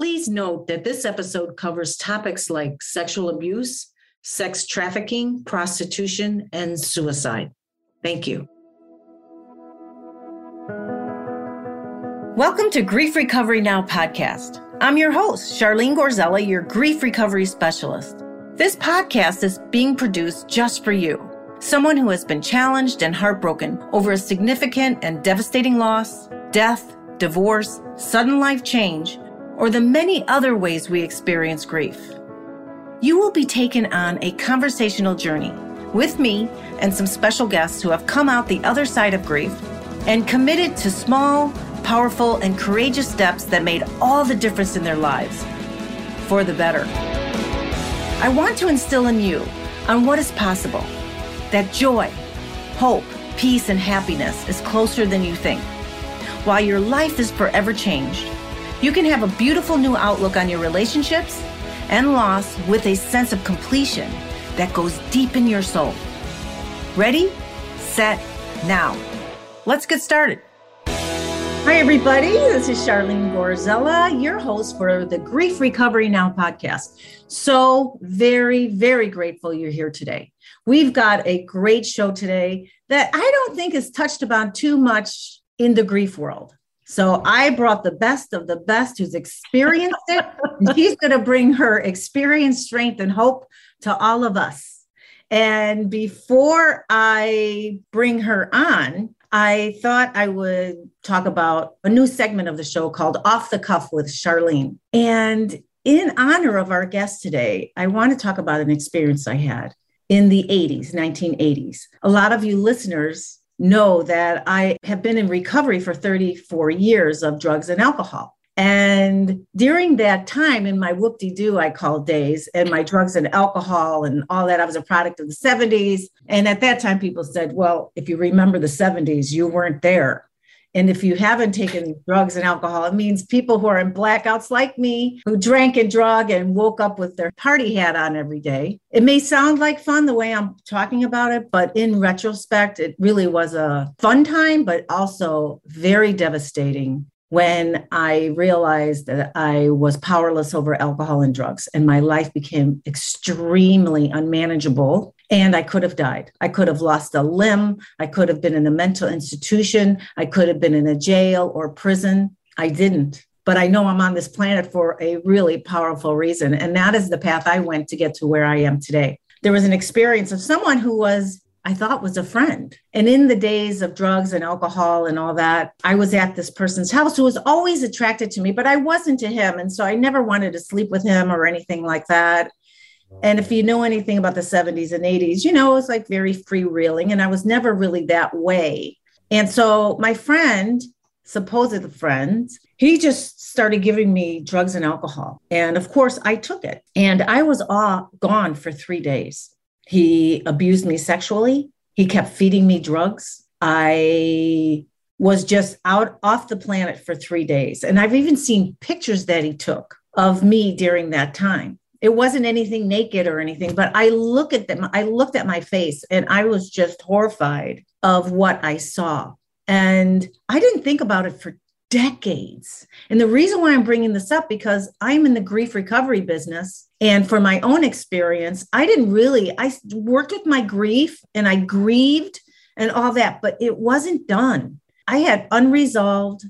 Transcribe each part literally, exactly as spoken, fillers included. Please note that this episode covers topics like sexual abuse, sex trafficking, prostitution, and suicide. Thank you. Welcome to Grief Recovery Now podcast. I'm your host, Charlene Gorzella, your grief recovery specialist. This podcast is being produced just for you, someone who has been challenged and heartbroken over a significant and devastating loss, death, divorce, sudden life change, or the many other ways we experience grief. You will be taken on a conversational journey with me and some special guests who have come out the other side of grief and committed to small, powerful, and courageous steps that made all the difference in their lives for the better. I want to instill in you on what is possible, that joy, hope, peace, and happiness is closer than you think. While your life is forever changed, you can have a beautiful new outlook on your relationships and loss with a sense of completion that goes deep in your soul. Ready, set, now. Let's get started. Hi, everybody. This is Charlene Gorzella, your host for the Grief Recovery Now podcast. So very, very grateful you're here today. We've got a great show today that I don't think is touched upon too much in the grief world. So I brought the best of the best who's experienced it. She's going to bring her experience, strength, and hope to all of us. And before I bring her on, I thought I would talk about a new segment of the show called Off the Cuff with Charlene. And in honor of our guest today, I want to talk about an experience I had in the eighties, nineteen eighties. A lot of you listeners know that I have been in recovery for thirty-four years of drugs and alcohol. And during that time in my whoop-de-doo, I call days, and my drugs and alcohol and all that, I was a product of the seventies. And at that time, people said, well, if you remember the seventies, you weren't there. And if you haven't taken drugs and alcohol, it means people who are in blackouts like me, who drank and drug and woke up with their party hat on every day. It may sound like fun the way I'm talking about it, but in retrospect, it really was a fun time, but also very devastating when I realized that I was powerless over alcohol and drugs, and my life became extremely unmanageable. And I could have died. I could have lost a limb. I could have been in a mental institution. I could have been in a jail or prison. I didn't. But I know I'm on this planet for a really powerful reason. And that is the path I went to get to where I am today. There was an experience of someone who was, I thought, was a friend. And in the days of drugs and alcohol and all that, I was at this person's house who was always attracted to me, but I wasn't to him. And so I never wanted to sleep with him or anything like that. And if you know anything about the seventies and eighties, you know, it was like very free reeling, and I was never really that way. And so my friend, supposed friend, he just started giving me drugs and alcohol. And of course I took it, and I was all gone for three days. He abused me sexually. He kept feeding me drugs. I was just out off the planet for three days. And I've even seen pictures that he took of me during that time. It wasn't anything naked or anything, but I look at them. I looked at my face, and I was just horrified of what I saw. And I didn't think about it for decades. And the reason why I'm bringing this up, because I'm in the grief recovery business. And for my own experience, I didn't really, I worked with my grief and I grieved and all that, but it wasn't done. I had unresolved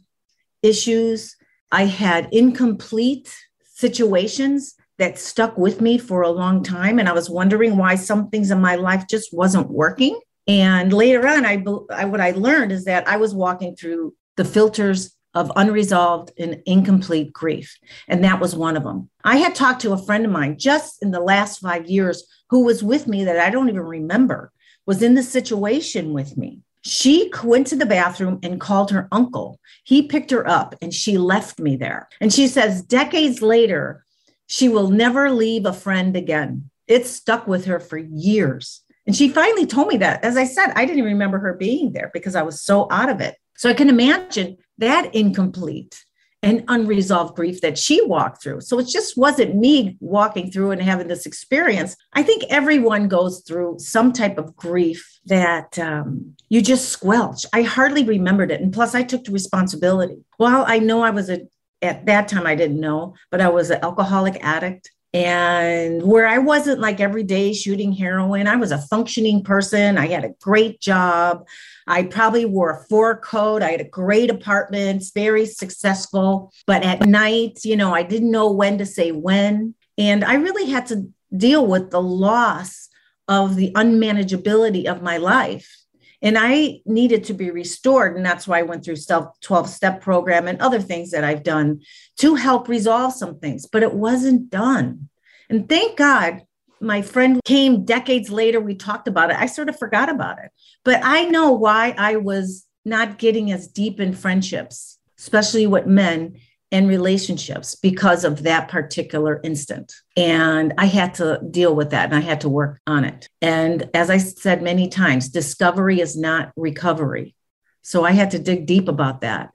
issues. I had incomplete situations that stuck with me for a long time. And I was wondering why some things in my life just wasn't working. And later on, I, I what I learned is that I was walking through the filters of unresolved and incomplete grief. And that was one of them. I had talked to a friend of mine just in the last five years who was with me that I don't even remember, was in the situation with me. She went to the bathroom and called her uncle. He picked her up and she left me there. And she says decades later, she will never leave a friend again. It stuck with her for years. And she finally told me that. As I said, I didn't remember her being there because I was so out of it. So I can imagine that incomplete and unresolved grief that she walked through. So it just wasn't me walking through and having this experience. I think everyone goes through some type of grief that um, you just squelch. I hardly remembered it. And plus, I took the responsibility. While I know I was a at that time, I didn't know, but I was an alcoholic addict. And where I wasn't like every day shooting heroin, I was a functioning person. I had a great job. I probably wore a fur coat. I had a great apartment, very successful. But at night, you know, I didn't know when to say when. And I really had to deal with the loss of the unmanageability of my life. And I needed to be restored. And that's why I went through twelve-step program and other things that I've done to help resolve some things. But it wasn't done. And thank God my friend came decades later. We talked about it. I sort of forgot about it. But I know why I was not getting as deep in friendships, especially with men and relationships, because of that particular instant. And I had to deal with that and I had to work on it. And as I said many times, discovery is not recovery. So I had to dig deep about that.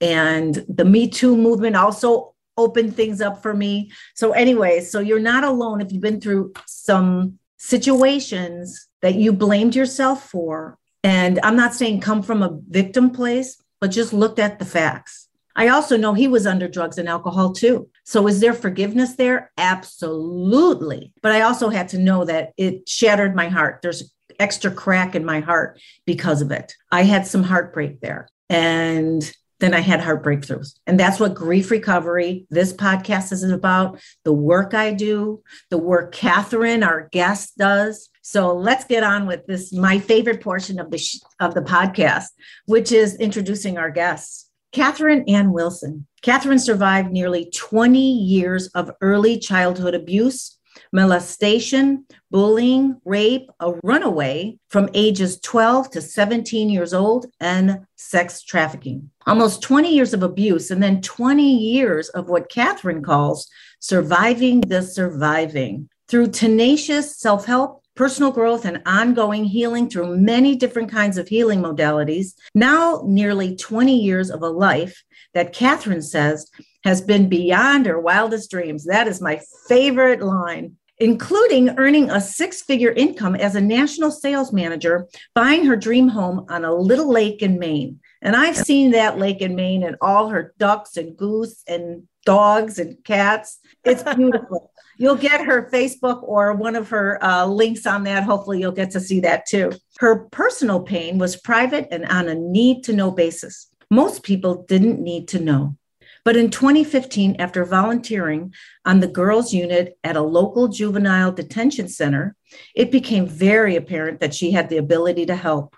And the Me Too movement also opened things up for me. So anyway, so you're not alone if you've been through some situations that you blamed yourself for. And I'm not saying come from a victim place, but just looked at the facts. I also know he was under drugs and alcohol too. So is there forgiveness there? Absolutely. But I also had to know that it shattered my heart. There's an extra crack in my heart because of it. I had some heartbreak there. And then I had heart breakthroughs. And that's what grief recovery, this podcast is about, the work I do, the work Catherine, our guest, does. So let's get on with this, my favorite portion of the sh- of the podcast, which is introducing our guests. Catherine Ann Wilson. Catherine survived nearly twenty years of early childhood abuse, molestation, bullying, rape, a runaway from ages twelve to seventeen years old, and sex trafficking. Almost twenty years of abuse, and then twenty years of what Catherine calls surviving the surviving. Through tenacious self-help, personal growth, and ongoing healing through many different kinds of healing modalities. Now, nearly twenty years of a life that Catherine says has been beyond her wildest dreams. That is my favorite line, including earning a six-figure income as a national sales manager, buying her dream home on a little lake in Maine. And I've seen that lake in Maine and all her ducks and goose and dogs and cats. It's beautiful. You'll get her Facebook or one of her uh, links on that. Hopefully you'll get to see that too. Her personal pain was private and on a need to know basis. Most people didn't need to know. But in twenty fifteen, after volunteering on the girls' unit at a local juvenile detention center, it became very apparent that she had the ability to help,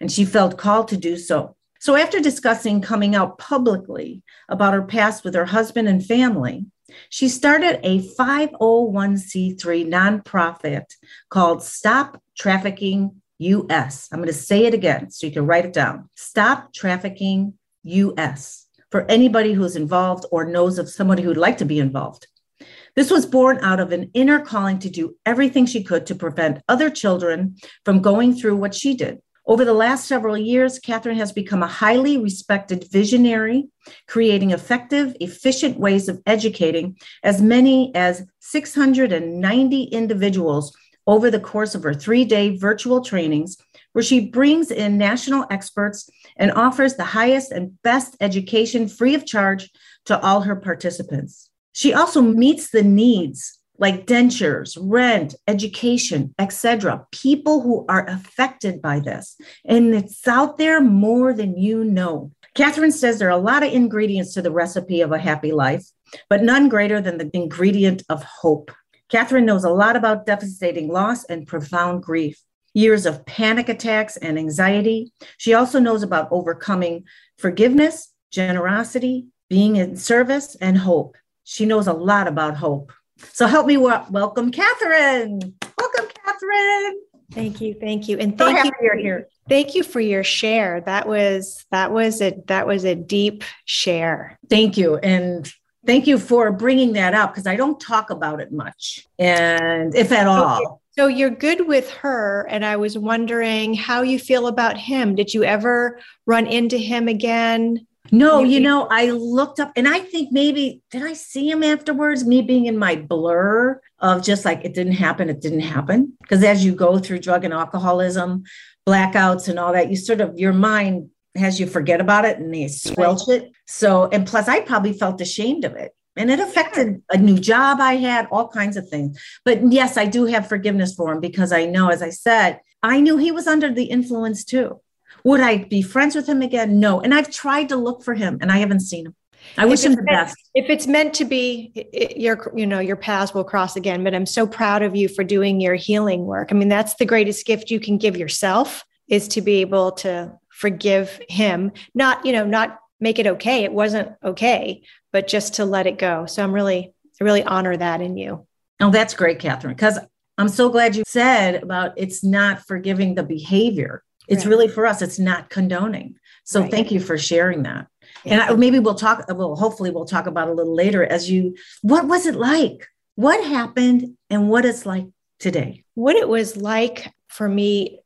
and she felt called to do so. So after discussing coming out publicly about her past with her husband and family, she started a five oh one c three nonprofit called Stop Trafficking U S. I'm going to say it again so you can write it down. Stop Trafficking U S, for anybody who's involved or knows of somebody who'd like to be involved. This was born out of an inner calling to do everything she could to prevent other children from going through what she did. Over the last several years, Catherine has become a highly respected visionary, creating effective, efficient ways of educating as many as six hundred ninety individuals over the course of her three-day virtual trainings, where she brings in national experts and offers the highest and best education free of charge to all her participants. She also meets the needs like dentures, rent, education, et cetera. People who are affected by this. And it's out there more than you know. Catherine says there are a lot of ingredients to the recipe of a happy life, but none greater than the ingredient of hope. Catherine knows a lot about devastating loss and profound grief, years of panic attacks and anxiety. She also knows about overcoming forgiveness, generosity, being in service, and hope. She knows a lot about hope. So help me w- welcome Catherine. Welcome, Catherine. Thank you. Thank you. And thank so you you're here. Thank you for your share. That was, that was a, that was a deep share. Thank you. And thank you for bringing that up, because I don't talk about it much, and if at all. Okay. So you're good with her. And I was wondering how you feel about him. Did you ever run into him again? No, you know, I looked up, and I think maybe, did I see him afterwards? Me being in my blur of just like, it didn't happen. It didn't happen. Because as you go through drug and alcoholism, blackouts and all that, you sort of, your mind has you forget about it and they squelch it. So, and plus I probably felt ashamed of it. And it affected a new job I had, all kinds of things. But yes, I do have forgiveness for him because I know, as I said, I knew he was under the influence too. Would I be friends with him again? No. And I've tried to look for him and I haven't seen him. I wish him the best. If it's meant to be, it, your, you know, your paths will cross again, but I'm so proud of you for doing your healing work. I mean, that's the greatest gift you can give yourself, is to be able to forgive him, not, you know, not make it okay. It wasn't okay, but just to let it go. So I'm really, I really honor that in you. Oh, that's great, Catherine, because I'm so glad you said about it's not forgiving the behavior. It's right. Really for us, it's not condoning. So right. Thank you for sharing that. And I, maybe we'll talk, well, hopefully we'll talk about a little later as you, what was it like? What happened and what it's like today? What it was like for me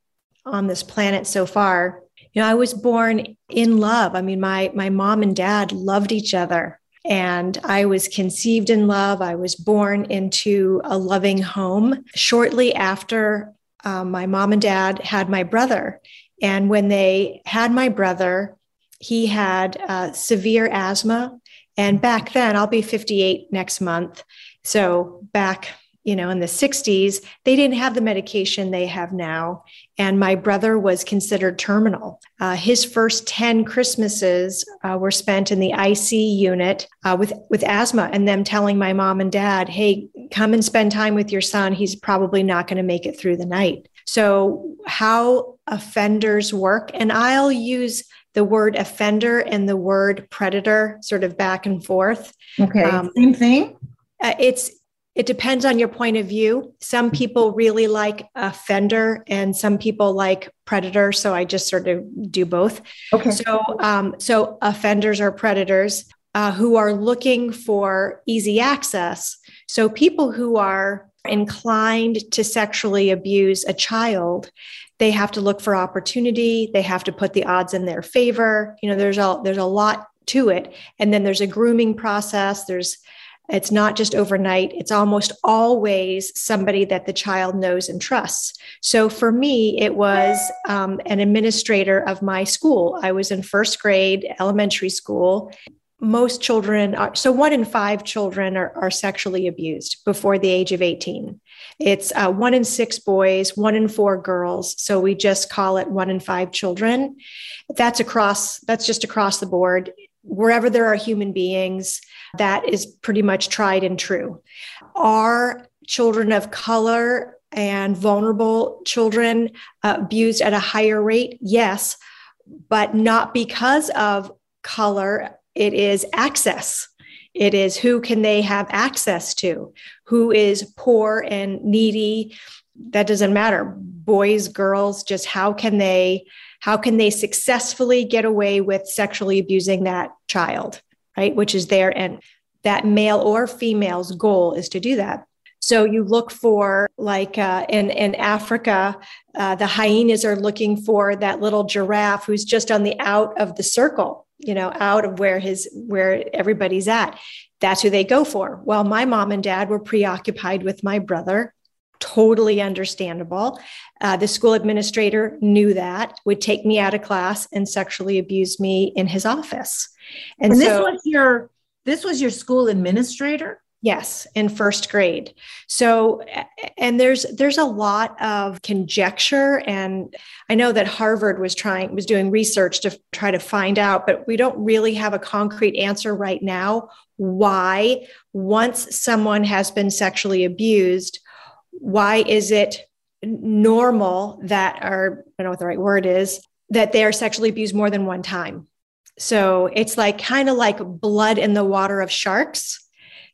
on this planet so far, you know, I was born in love. I mean, my, my mom and dad loved each other and I was conceived in love. I was born into a loving home. Shortly after, um, my mom and dad had my brother. And when they had my brother, he had uh, severe asthma. And back then, I'll be fifty-eight next month. So back, you know, in the sixties, they didn't have the medication they have now. And my brother was considered terminal. Uh, his first ten Christmases uh, were spent in the I C unit uh, with, with asthma, and them telling my mom and dad, hey, come and spend time with your son. He's probably not going to make it through the night. So how offenders work, and I'll use the word offender and the word predator sort of back and forth. Okay. Um, Same thing. Uh, it's, it depends on your point of view. Some people really like offender and some people like predator. So I just sort of do both. Okay. So, um, so offenders are predators uh, who are looking for easy access. So people who are inclined to sexually abuse a child, they have to look for opportunity. They have to put the odds in their favor. You know, there's a, there's a lot to it. And then there's a grooming process. There's, it's not just overnight. It's almost always somebody that the child knows and trusts. So for me, it was um, an administrator of my school. I was in first grade elementary school. Most children are, so one in five children are, are sexually abused before the age of eighteen. It's uh, one in six boys, one in four girls. So we just call it one in five children. That's across, that's just across the board. Wherever there are human beings, that is pretty much tried and true. Are children of color and vulnerable children uh, abused at a higher rate? Yes, but not because of color. It is access. It is who can they have access to, who is poor and needy. That doesn't matter. Boys, girls, just how can they, how can they successfully get away with sexually abusing that child, right? Which is their, and that male or female's goal is to do that. So you look for, like uh, in, in Africa, uh, the hyenas are looking for that little giraffe who's just on the out of the circle, you know, out of where his, where everybody's at. That's who they go for. Well, my mom and dad were preoccupied with my brother. Totally understandable. Uh, the school administrator knew that, would take me out of class and sexually abuse me in his office. And, and so, this was your, this was your school administrator? Yes, in first grade. So, and there's, there's a lot of conjecture. And I know that Harvard was trying, was doing research to try to find out, but we don't really have a concrete answer right now. Why, once someone has been sexually abused, why is it normal that, or I don't know what the right word is, that they are sexually abused more than one time? So it's like, kind of like blood in the water of sharks.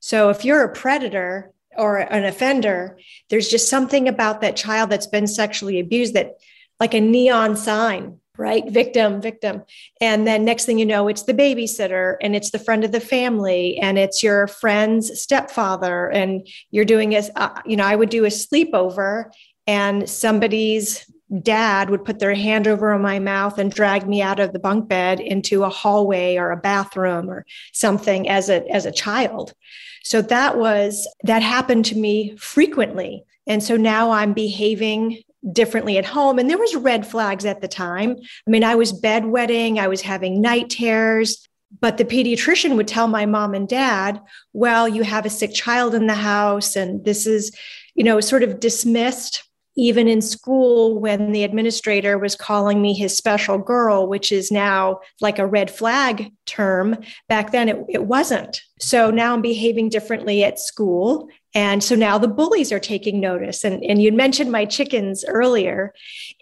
So if you're a predator or an offender, there's just something about that child that's been sexually abused, that like a neon sign, right? Victim, victim. And then next thing you know, it's the babysitter and it's the friend of the family and it's your friend's stepfather. And you're doing, as uh, you know, I would do a sleepover and somebody's dad would put their hand over my mouth and drag me out of the bunk bed into a hallway or a bathroom or something as a, as a child. So that was, that happened to me frequently. And so now I'm behaving differently at home. And there was red flags at the time. I mean, I was bedwetting, I was having night terrors, but the pediatrician would tell my mom and dad, well, you have a sick child in the house. And this is, you know, sort of dismissed. Even in school, when the administrator was calling me his special girl, which is now like a red flag term, back then it, it wasn't. So now I'm behaving differently at school. And so now the bullies are taking notice. And, and you mentioned my chickens earlier.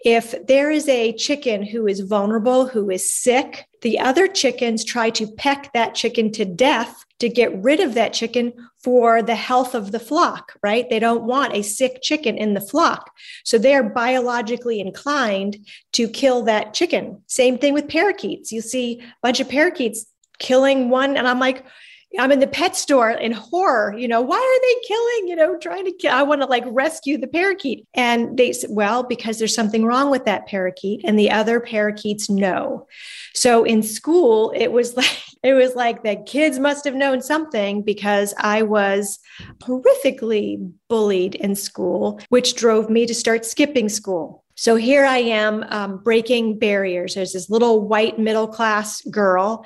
If there is a chicken who is vulnerable, who is sick, the other chickens try to peck that chicken to death to get rid of that chicken for the health of the flock, right? They don't want a sick chicken in the flock. So they are biologically inclined to kill that chicken. Same thing with parakeets. You see a bunch of parakeets killing one. And I'm like, I'm in the pet store in horror, you know, why are they killing, you know, trying to kill, I want to like rescue the parakeet. And they said, well, because there's something wrong with that parakeet and the other parakeets know. So in school, it was like, it was like the kids must have known something because I was horrifically bullied in school, which drove me to start skipping school. So here I am um, breaking barriers. There's this little white middle-class girl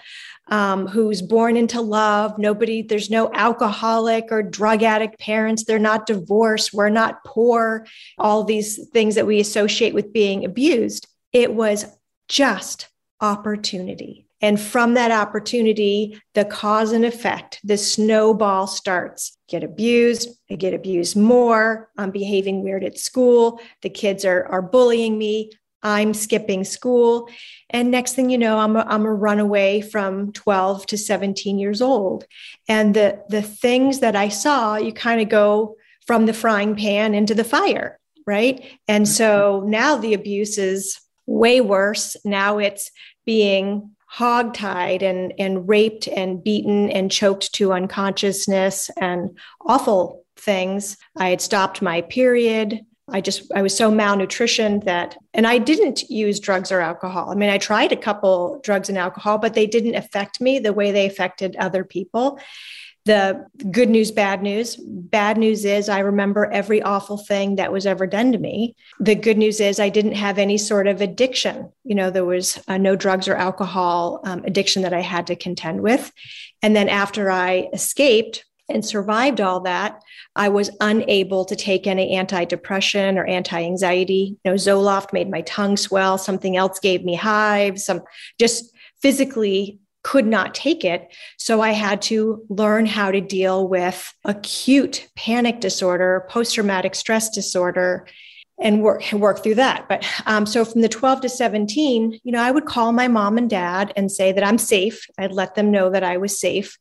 um, who's born into love. Nobody, there's no alcoholic or drug addict parents. They're not divorced. We're not poor. All these things that we associate with being abused. It was just opportunity. And from that opportunity, the cause and effect, the snowball starts. Get abused, I get abused more, I'm behaving weird at school, the kids are, are bullying me, I'm skipping school. And next thing you know, I'm a, I'm a runaway from twelve to seventeen years old. And the, the things that I saw, you kind of go from the frying pan into the fire, right? And so now the abuse is way worse. Now it's being hogtied and, and raped and beaten and choked to unconsciousness and awful things. I had stopped my period. I just, I was so malnutritioned that, and I didn't use drugs or alcohol. I mean, I tried a couple drugs and alcohol, but they didn't affect me the way they affected other people. The good news, bad news. Bad news is I remember every awful thing that was ever done to me. The good news is I didn't have any sort of addiction. You know, there was uh, no drugs or alcohol um, addiction that I had to contend with. And then after I escaped and survived all that, I was unable to take any anti-depression or anti-anxiety. You know, Zoloft made my tongue swell. Something else gave me hives. Some just physically could not take it. So I had to learn how to deal with acute panic disorder, post-traumatic stress disorder, and work, work through that. But um, so from the twelve to seventeen, you know, I would call my mom and dad and say that I'm safe. I'd let them know that I was safe.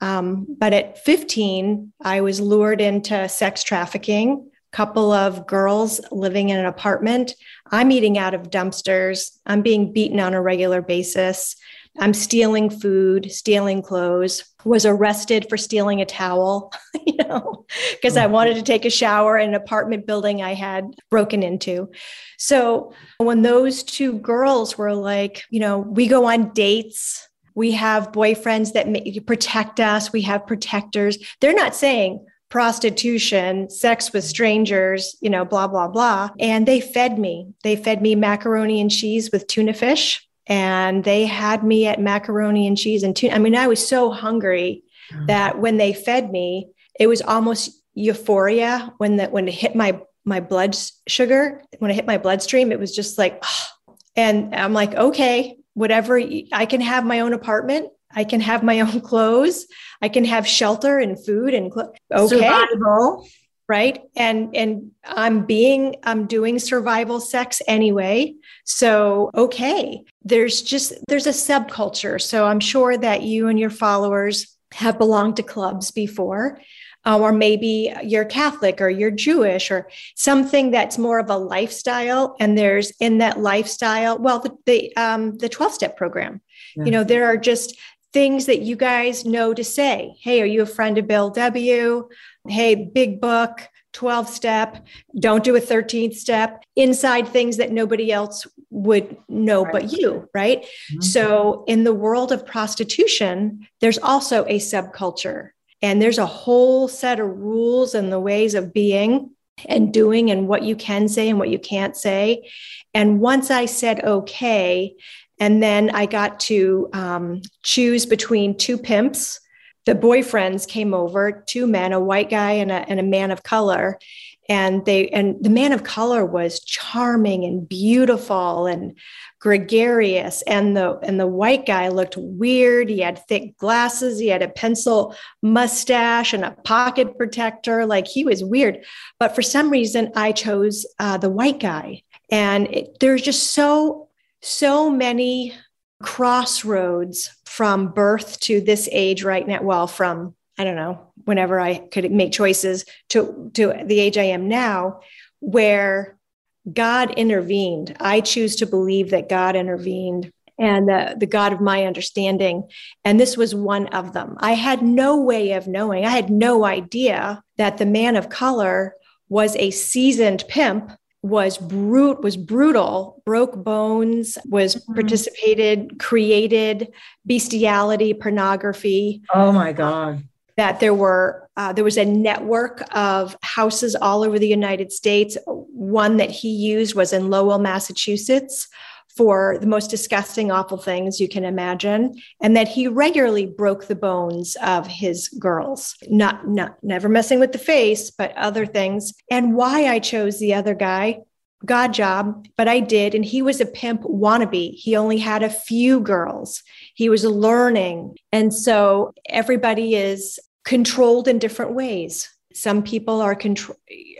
Um, but at fifteen, I was lured into sex trafficking. Couple of girls living in an apartment. I'm eating out of dumpsters. I'm being beaten on a regular basis. I'm stealing food, stealing clothes, was arrested for stealing a towel, you know, because I wanted to take a shower in an apartment building I had broken into. So when those two girls were like, you know, we go on dates, we have boyfriends that protect us, we have protectors. They're not saying prostitution, sex with strangers, you know, blah, blah, blah. And they fed me. They fed me macaroni and cheese with tuna fish. And they had me at macaroni and cheese and tuna. I mean, I was so hungry that when they fed me, it was almost euphoria. When that, when it hit my, my blood sugar, when it hit my bloodstream, it was just like, oh. And I'm like, okay, whatever, I can have my own apartment. I can have my own clothes. I can have shelter and food and clothes. Okay. Survival. Right. And, and I'm being, I'm doing survival sex anyway. So, okay. There's just, there's a subculture. So I'm sure that you and your followers have belonged to clubs before, uh, or maybe you're Catholic or you're Jewish or something that's more of a lifestyle. And there's in that lifestyle, well, the, the, um, the twelve step program, yeah. You know, there are just things that you guys know to say. Hey, are you a friend of Bill W? Hey, big book, twelve step, don't do a thirteenth step, inside things that nobody else would know right. But you, right? Mm-hmm. So in the world of prostitution, there's also a subculture and there's a whole set of rules and the ways of being and doing and what you can say and what you can't say. And once I said, okay, and then I got to um, choose between two pimps. The boyfriends came over, two men, a white guy and a, and a man of color. And they, and the man of color was charming and beautiful and gregarious. And the, and the white guy looked weird. He had thick glasses. He had a pencil mustache and a pocket protector. Like, he was weird, but for some reason I chose uh, the white guy. And it, there's just so, so many crossroads from birth to this age right now. Well, from, I don't know, whenever I could make choices to, to the age I am now, where God intervened. I choose to believe that God intervened, and the, the God of my understanding. And this was one of them. I had no way of knowing. I had no idea that the man of color was a seasoned pimp, was brute, was brutal, broke bones, was mm-hmm. participated, created bestiality, pornography. Oh my God. That there were, uh, there was a network of houses all over the United States. One that he used was in Lowell, Massachusetts, for the most disgusting, awful things you can imagine. And that he regularly broke the bones of his girls, not, not, never messing with the face, but other things. And why I chose the other guy, God job, but I did. And he was a pimp wannabe. He only had a few girls. He was learning. And so everybody is controlled in different ways. Some people are contr-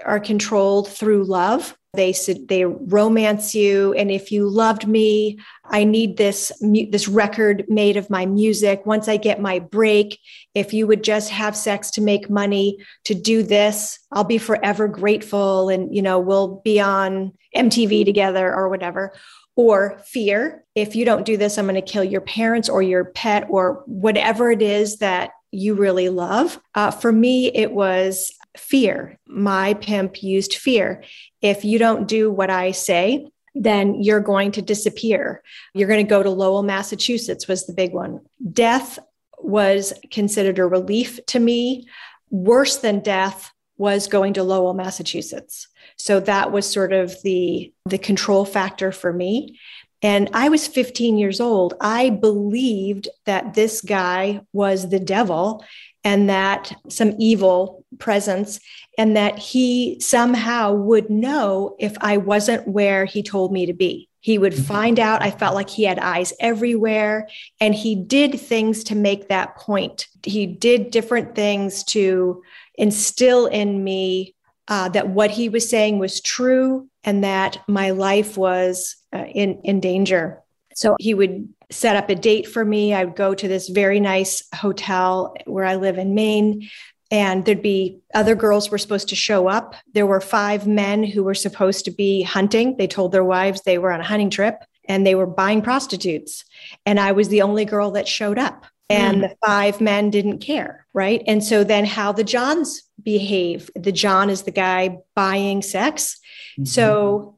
are controlled through love. They they romance you. And if you loved me, I need this, this record made of my music. Once I get my break, if you would just have sex to make money to do this, I'll be forever grateful. And, you know, we'll be on M T V together or whatever. Or fear. If you don't do this, I'm going to kill your parents or your pet or whatever it is that you really love. Uh, for me, it was fear. My pimp used fear. If you don't do what I say, then you're going to disappear. You're going to go to Lowell, Massachusetts was the big one. Death was considered a relief to me. Worse than death was going to Lowell, Massachusetts. So that was sort of the, the control factor for me. And I was fifteen years old. I believed that this guy was the devil and that some evil presence, and that he somehow would know if I wasn't where he told me to be. He would find out. I felt like he had eyes everywhere, and he did things to make that point. He did different things to instill in me uh, that what he was saying was true and that my life was Uh, in, in danger. So he would set up a date for me. I would go to this very nice hotel where I live in Maine, and there'd be other girls were supposed to show up. There were five men who were supposed to be hunting. They told their wives they were on a hunting trip and they were buying prostitutes. And I was the only girl that showed up, and mm. the five men didn't care. Right. And so then how the Johns behave. The John is the guy buying sex. So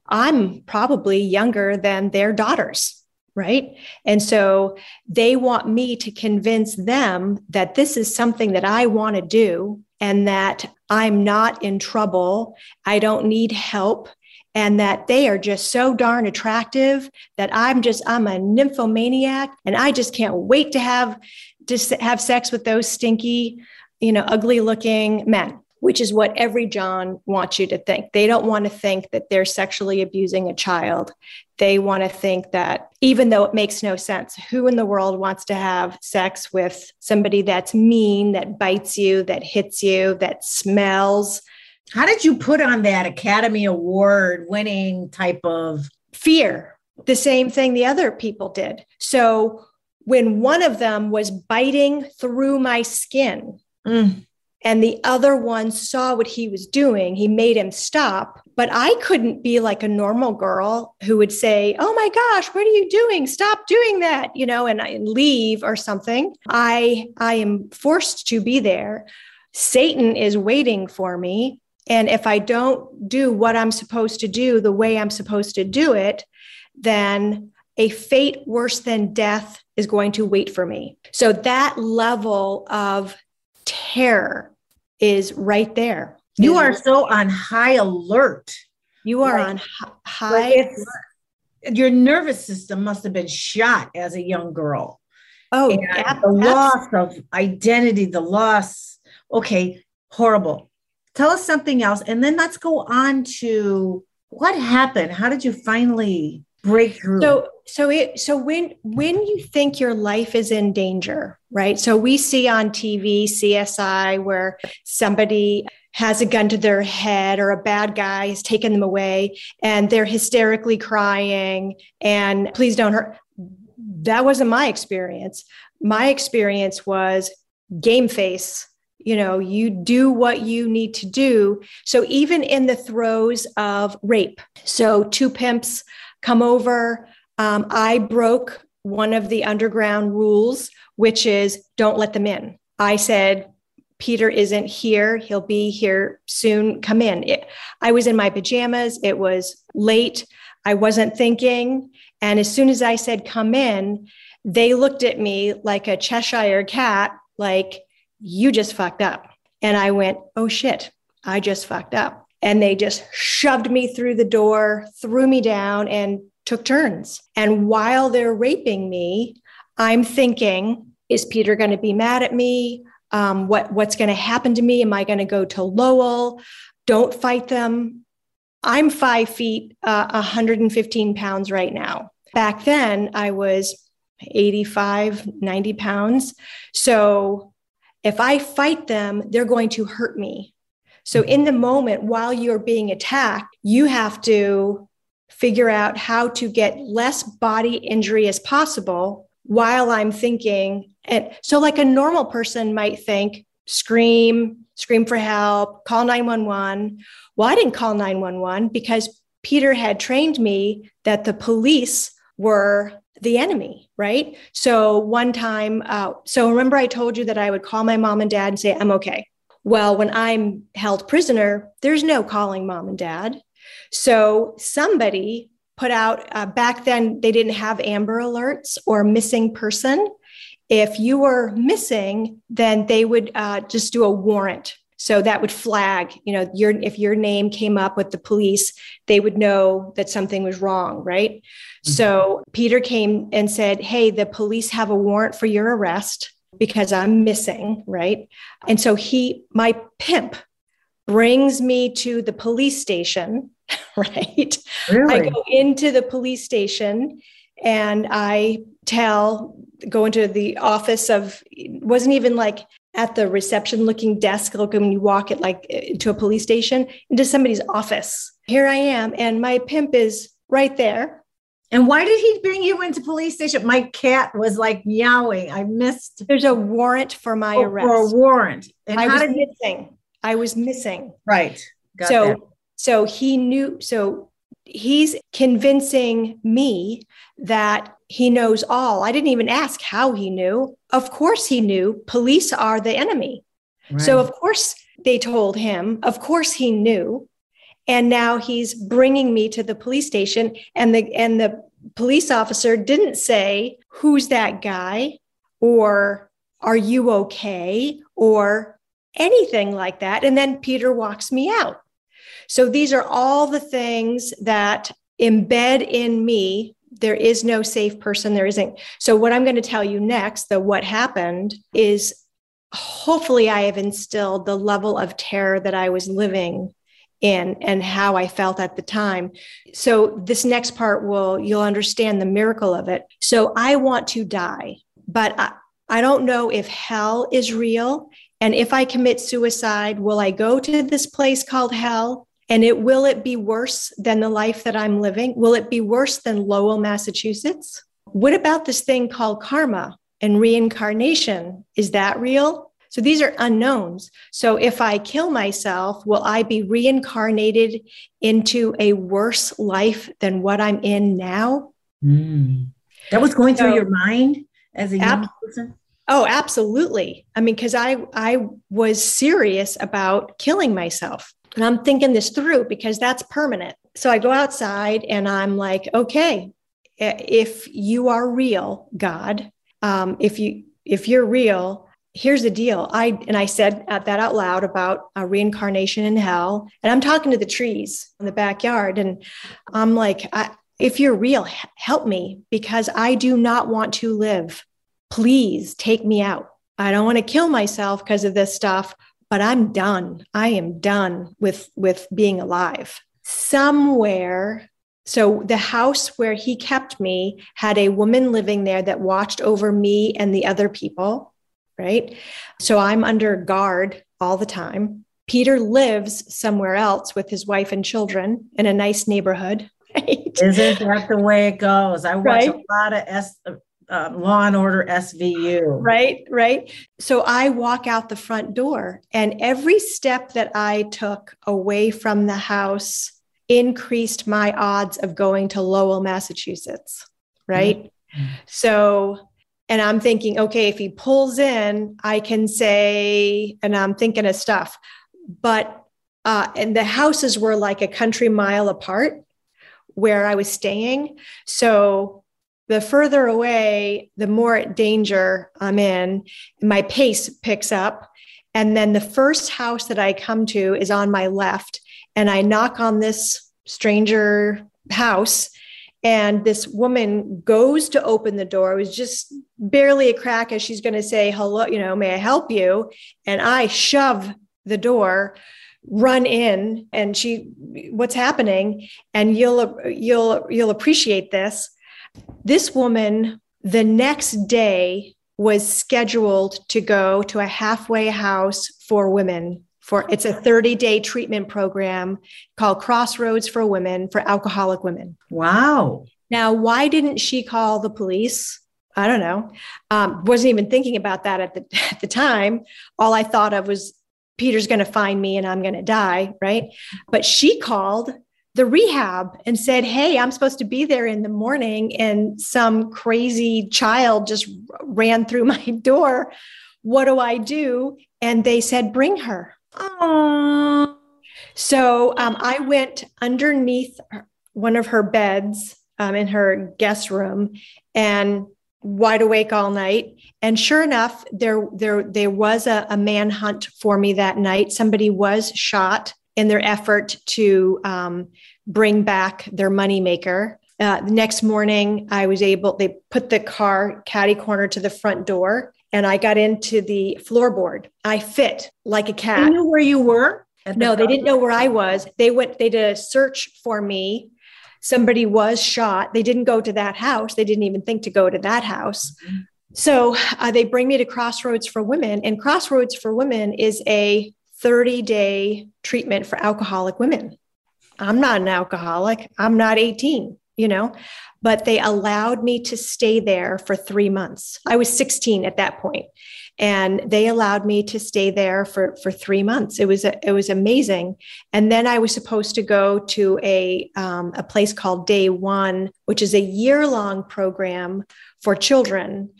I'm probably younger than their daughters, right? And so they want me to convince them that this is something that I want to do and that I'm not in trouble. I don't need help, and that they are just so darn attractive that I'm just, I'm a nymphomaniac, and I just can't wait to have, to have sex with those stinky, you know, ugly looking men. Which is what every John wants you to think. They don't want to think that they're sexually abusing a child. They want to think that, even though it makes no sense, who in the world wants to have sex with somebody that's mean, that bites you, that hits you, that smells? How did you put on that Academy Award winning type of fear? The same thing the other people did. So when one of them was biting through my skin, mm. and the other one saw what he was doing, he made him stop. But I couldn't be like a normal girl who would say, oh my gosh, what are you doing? Stop doing that, you know, and I leave or something. I, I am forced to be there. Satan is waiting for me. And if I don't do what I'm supposed to do the way I'm supposed to do it, then a fate worse than death is going to wait for me. So that level of terror is right there. You are so on high alert. You are like, on high like alert. Your nervous system must have been shot as a young girl. Oh, and ab- the loss of identity, the loss. Okay, horrible. Tell us something else. And then let's go on to what happened. How did you finally break through? So, so it, so when, when you think your life is in danger, right? So we see on T V, C S I, where somebody has a gun to their head or a bad guy has taken them away and they're hysterically crying and please don't hurt. That wasn't my experience. My experience was game face. You know, you do what you need to do. So even in the throes of rape, so two pimps come over. Um, I broke one of the underground rules, which is don't let them in. I said, Peter isn't here. He'll be here soon. Come in. It, I was in my pajamas. It was late. I wasn't thinking. And as soon as I said, come in, they looked at me like a Cheshire cat, like, you just fucked up. And I went, oh shit, I just fucked up. And they just shoved me through the door, threw me down and took turns. And while they're raping me, I'm thinking, is Peter going to be mad at me? Um, what, what's going to happen to me? Am I going to go to Lowell? Don't fight them. I'm five feet, uh, one hundred fifteen pounds right now. Back then I was eighty-five, ninety pounds. So if I fight them, they're going to hurt me. So in the moment, while you're being attacked, you have to figure out how to get less body injury as possible while I'm thinking. And so like a normal person might think, scream, scream for help, call nine one one. Well, I didn't call nine one one because Peter had trained me that the police were the enemy, right? So one time, uh, so remember I told you that I would call my mom and dad and say, I'm okay. Well, when I'm held prisoner, there's no calling mom and dad. So somebody put out, uh, back then they didn't have Amber Alerts or missing person. If you were missing, then they would uh, just do a warrant. So that would flag, you know, your, if your name came up with the police, they would know that something was wrong, right? Mm-hmm. So Peter came and said, hey, the police have a warrant for your arrest because I'm missing, right? And so he, my pimp, brings me to the police station, right? Really? I go into the police station and I tell, go into the office of, it wasn't even like, at the reception looking desk, look, when you walk it like to a police station, into somebody's office. Here I am. And my pimp is right there. And why did he bring you into police station? My cat was like meowing. I missed. There's a warrant for my oh, arrest. For a warrant. And I was did... missing. I was missing. Right. Got so, that. so he knew, so he's convincing me that he knows all. I didn't even ask how he knew. Of course he knew. Police are the enemy. Right. So of course they told him, of course he knew. And now he's bringing me to the police station. And the, and the police officer didn't say, who's that guy? Or are you okay? Or anything like that. And then Peter walks me out. So these are all the things that embed in me. There is no safe person. There isn't. So what I'm going to tell you next, the what happened, is hopefully I have instilled the level of terror that I was living in and how I felt at the time. So this next part will, you'll understand the miracle of it. So I want to die, but I, I don't know if hell is real. And if I commit suicide, will I go to this place called hell? And it, will it be worse than the life that I'm living? Will it be worse than Lowell, Massachusetts? What about this thing called karma and reincarnation? Is that real? So these are unknowns. So if I kill myself, will I be reincarnated into a worse life than what I'm in now? Mm. That was going so, through your mind as a young ab- person? Oh, absolutely. I mean, because I, I was serious about killing myself. And I'm thinking this through because that's permanent. So I go outside and I'm like, okay, if you are real, God, um, if you, if you're real, here's the deal. I, and I said that out loud about uh, reincarnation in hell. And I'm talking to the trees in the backyard. And I'm like, I, if you're real, help me, because I do not want to live. Please take me out. I don't want to kill myself because of this stuff, but I'm done. I am done with, with being alive somewhere. So the house where he kept me had a woman living there that watched over me and the other people, right? So I'm under guard all the time. Peter lives somewhere else with his wife and children in a nice neighborhood. Right? Isn't that the way it goes? I watch right? a lot of S- uh, Law and Order S V U. Right, right. So I walk out the front door, and every step that I took away from the house increased my odds of going to Lowell, Massachusetts, right? Mm-hmm. So, and I'm thinking, okay, if he pulls in, I can say, and I'm thinking of stuff, but, uh, and the houses were like a country mile apart where I was staying. So the further away, the more danger I'm in, my pace picks up. And then the first house that I come to is on my left. And I knock on this stranger house, and this woman goes to open the door. It was just barely a crack as she's going to say, hello, you know, may I help you? And I shove the door, run in, and she, what's happening? And you'll, you'll, you'll appreciate this. This woman, the next day, was scheduled to go to a halfway house for women. For, it's a thirty-day treatment program called Crossroads for Women for alcoholic women. Wow. Now, why didn't she call the police? I don't know. Um, wasn't even thinking about that at the, at the time. All I thought of was Peter's going to find me and I'm going to die, right? But she called the rehab and said, hey, I'm supposed to be there in the morning, and some crazy child just ran through my door. What do I do? And they said, bring her. Oh, so um, I went underneath her, one of her beds um, in her guest room, and wide awake all night. And sure enough, there there there was a, a manhunt for me that night. Somebody was shot in their effort to um, bring back their moneymaker. Uh, the next morning, I was able. They put the car catty corner to the front door. And I got into the floorboard. I fit like a cat. They knew where you were? No, they didn't know where I was. They went, they did a search for me. Somebody was shot. They didn't go to that house. They didn't even think to go to that house. Mm-hmm. So uh, they bring me to Crossroads for Women. And Crossroads for Women is a thirty-day treatment for alcoholic women. I'm not an alcoholic. I'm not eighteen, you know. But they allowed me to stay there for three months. I was sixteen at that point, and they allowed me to stay there for, for three months. It was, a, it was amazing. And then I was supposed to go to a, um, a place called Day One, which is a year-long program for children.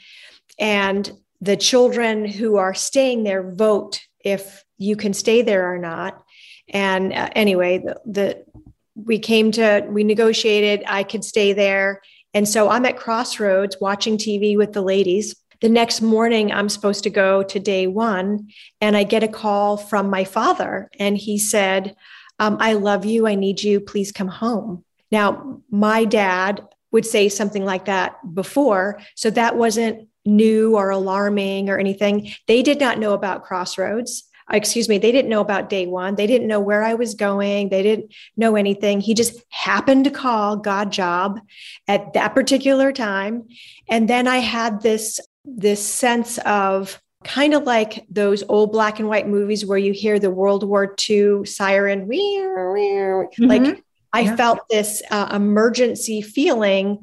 And the children who are staying there vote if you can stay there or not. And uh, anyway, the, the We came to, we negotiated, I could stay there. And so I'm at Crossroads watching T V with the ladies. The next morning, I'm supposed to go to Day One, and I get a call from my father. And he said, um, I love you. I need you. Please come home. Now, my dad would say something like that before. So that wasn't new or alarming or anything. They did not know about Crossroads. Excuse me, they didn't know about Day One. They didn't know where I was going. They didn't know anything. He just happened to call God job at that particular time. And then I had this, this sense of kind of like those old black and white movies where you hear the World War Two siren. Mm-hmm. Like I yeah. felt this uh, emergency feeling,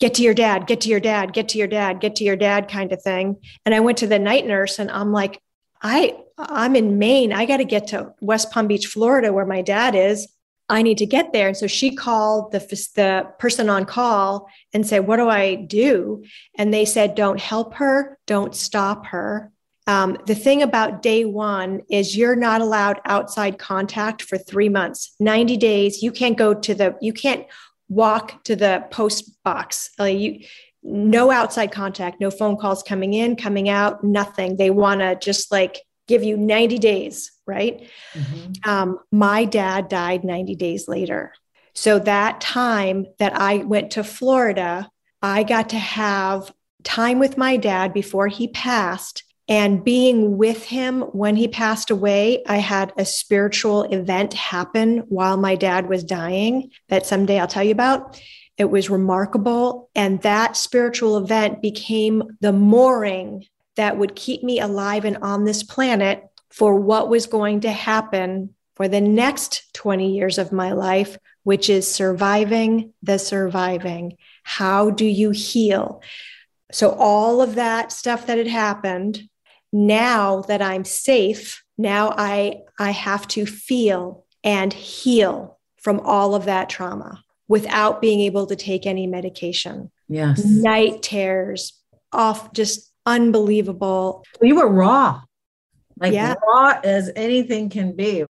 get to your dad, get to your dad, get to your dad, get to your dad kind of thing. And I went to the night nurse, and I'm like, I, I'm in Maine. I got to get to West Palm Beach, Florida, where my dad is. I need to get there. And so she called the, the person on call and said, what do I do? And they said, don't help her. Don't stop her. Um, the thing about Day One is you're not allowed outside contact for three months, ninety days. You can't go to the, you can't walk to the post box. Uh, you, no outside contact, no phone calls coming in, coming out, nothing. They want to just like give you ninety days, right? Mm-hmm. Um, my dad died ninety days later. So that time that I went to Florida, I got to have time with my dad before he passed, and being with him when he passed away, I had a spiritual event happen while my dad was dying that someday I'll tell you about. It was remarkable. And that spiritual event became the mooring that would keep me alive and on this planet for what was going to happen for the next twenty years of my life, which is surviving the surviving. How do you heal? So all of that stuff that had happened, now that I'm safe, now I, I have to feel and heal from all of that trauma without being able to take any medication. Yes. Night tears off, just unbelievable. You were raw, like yeah. raw as anything can be.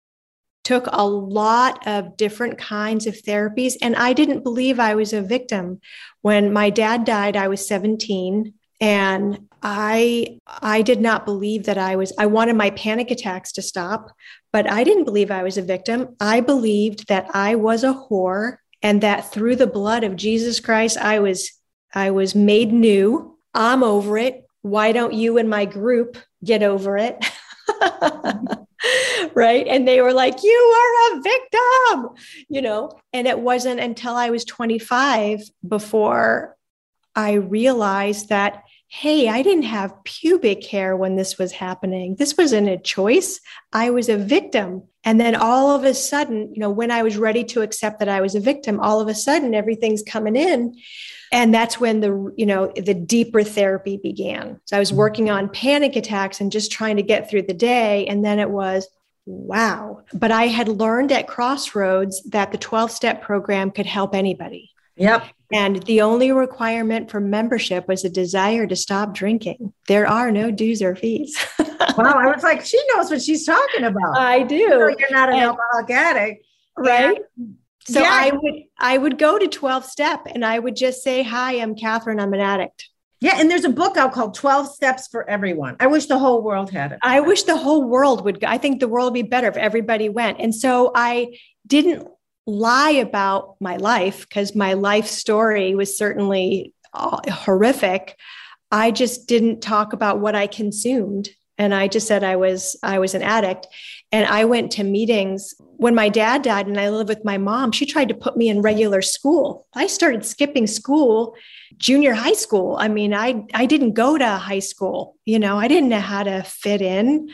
Took a lot of different kinds of therapies. And I didn't believe I was a victim. When my dad died, I was seventeen, and I, I did not believe that I was, I wanted my panic attacks to stop, but I didn't believe I was a victim. I believed that I was a whore, and that through the blood of Jesus Christ, I was, I was made new. I'm over it. Why don't you and my group get over it? Right. And they were like, you are a victim, you know, and it wasn't until I was twenty-five before I realized that, hey, I didn't have pubic hair when this was happening. This wasn't a choice. I was a victim. And then all of a sudden, you know, when I was ready to accept that I was a victim, all of a sudden everything's coming in. And that's when the, you know, the deeper therapy began. So I was working on panic attacks and just trying to get through the day. And then it was, wow. But I had learned at Crossroads that the twelve-step program could help anybody. Yep. And the only requirement for membership was a desire to stop drinking. There are no dues or fees. Wow. I was like, she knows what she's talking about. I do. So you're not an and, alcoholic addict. Right. And, so yeah. I would, I would go to twelve step and I would just say, hi, I'm Catherine. I'm an addict. Yeah. And there's a book out called twelve steps for Everyone. I wish the whole world had it. I wish the whole world would. I think the world would be better if everybody went. And so I didn't lie about my life, because my life story was certainly horrific. I just didn't talk about what I consumed. And I just said I was I was an addict. And I went to meetings. When my dad died and I lived with my mom, she tried to put me in regular school. I started skipping school, junior high school. I mean, I, I didn't go to high school. You know, I didn't know how to fit in.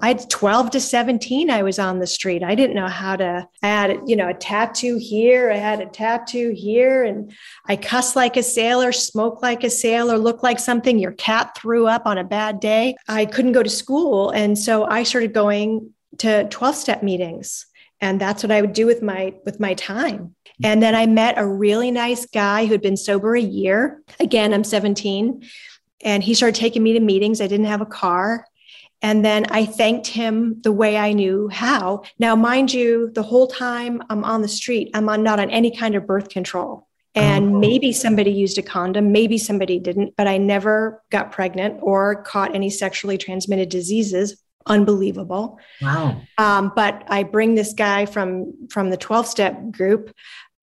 I had twelve to seventeen, I was on the street. I didn't know how to, I had, you know, a tattoo here. I had a tattoo here, and I cussed like a sailor, smoked like a sailor, looked like something your cat threw up on a bad day. I couldn't go to school. And so I started going to twelve-step meetings, and that's what I would do with my, with my time. And then I met a really nice guy who'd been sober a year. Again, I'm seventeen, and he started taking me to meetings. I didn't have a car. And then I thanked him the way I knew how. Now, mind you, the whole time I'm on the street, I'm on, not on any kind of birth control. And oh. Maybe somebody used a condom, maybe somebody didn't, but I never got pregnant or caught any sexually transmitted diseases. Unbelievable. Wow. Um, but I bring this guy from, from the twelve-step group,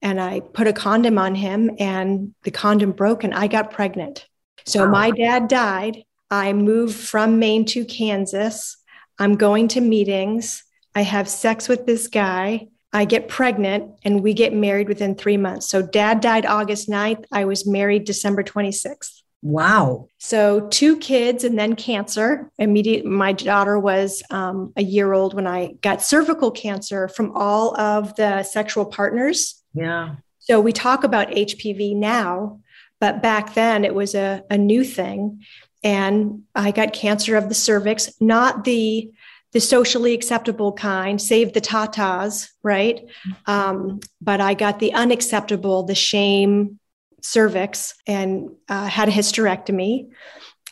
and I put a condom on him, and the condom broke, and I got pregnant. So wow. My dad died. I moved from Maine to Kansas. I'm going to meetings. I have sex with this guy. I get pregnant, and we get married within three months. So dad died August ninth. I was married December twenty-sixth. Wow. So two kids and then cancer. Immediately, my daughter was um, a year old when I got cervical cancer from all of the sexual partners. Yeah. So we talk about H P V now, but back then it was a, a new thing. And I got cancer of the cervix, not the the socially acceptable kind, save the tatas, right? Um, but I got the unacceptable, the shame cervix, and uh, had a hysterectomy.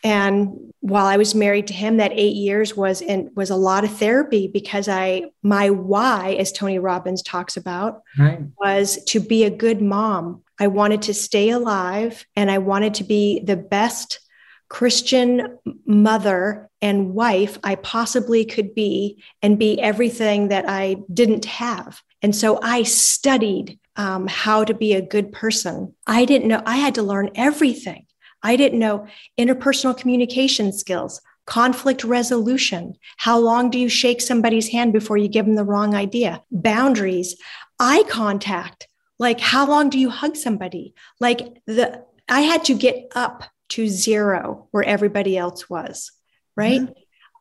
And while I was married to him, that eight years was in, was a lot of therapy, because I my why, as Tony Robbins talks about, right, was to be a good mom. I wanted to stay alive, and I wanted to be the best Christian mother and wife I possibly could be, and be everything that I didn't have. And so I studied um, how to be a good person. I didn't know, I had to learn everything. I didn't know interpersonal communication skills, conflict resolution. How long do you shake somebody's hand before you give them the wrong idea? Boundaries, eye contact. Like, how long do you hug somebody? Like the, I had to get up to zero where everybody else was, right? Mm-hmm.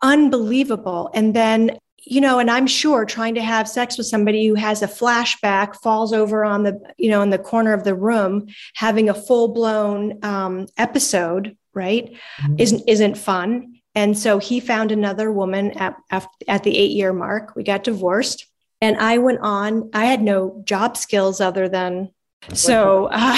Unbelievable. And then, you know, and I'm sure trying to have sex with somebody who has a flashback, falls over on the, you know, in the corner of the room, having a full blown um, episode, right? Mm-hmm. Isn't, isn't fun. And so he found another woman at, at the eight year mark. We got divorced. And I went on, I had no job skills other than, so, uh,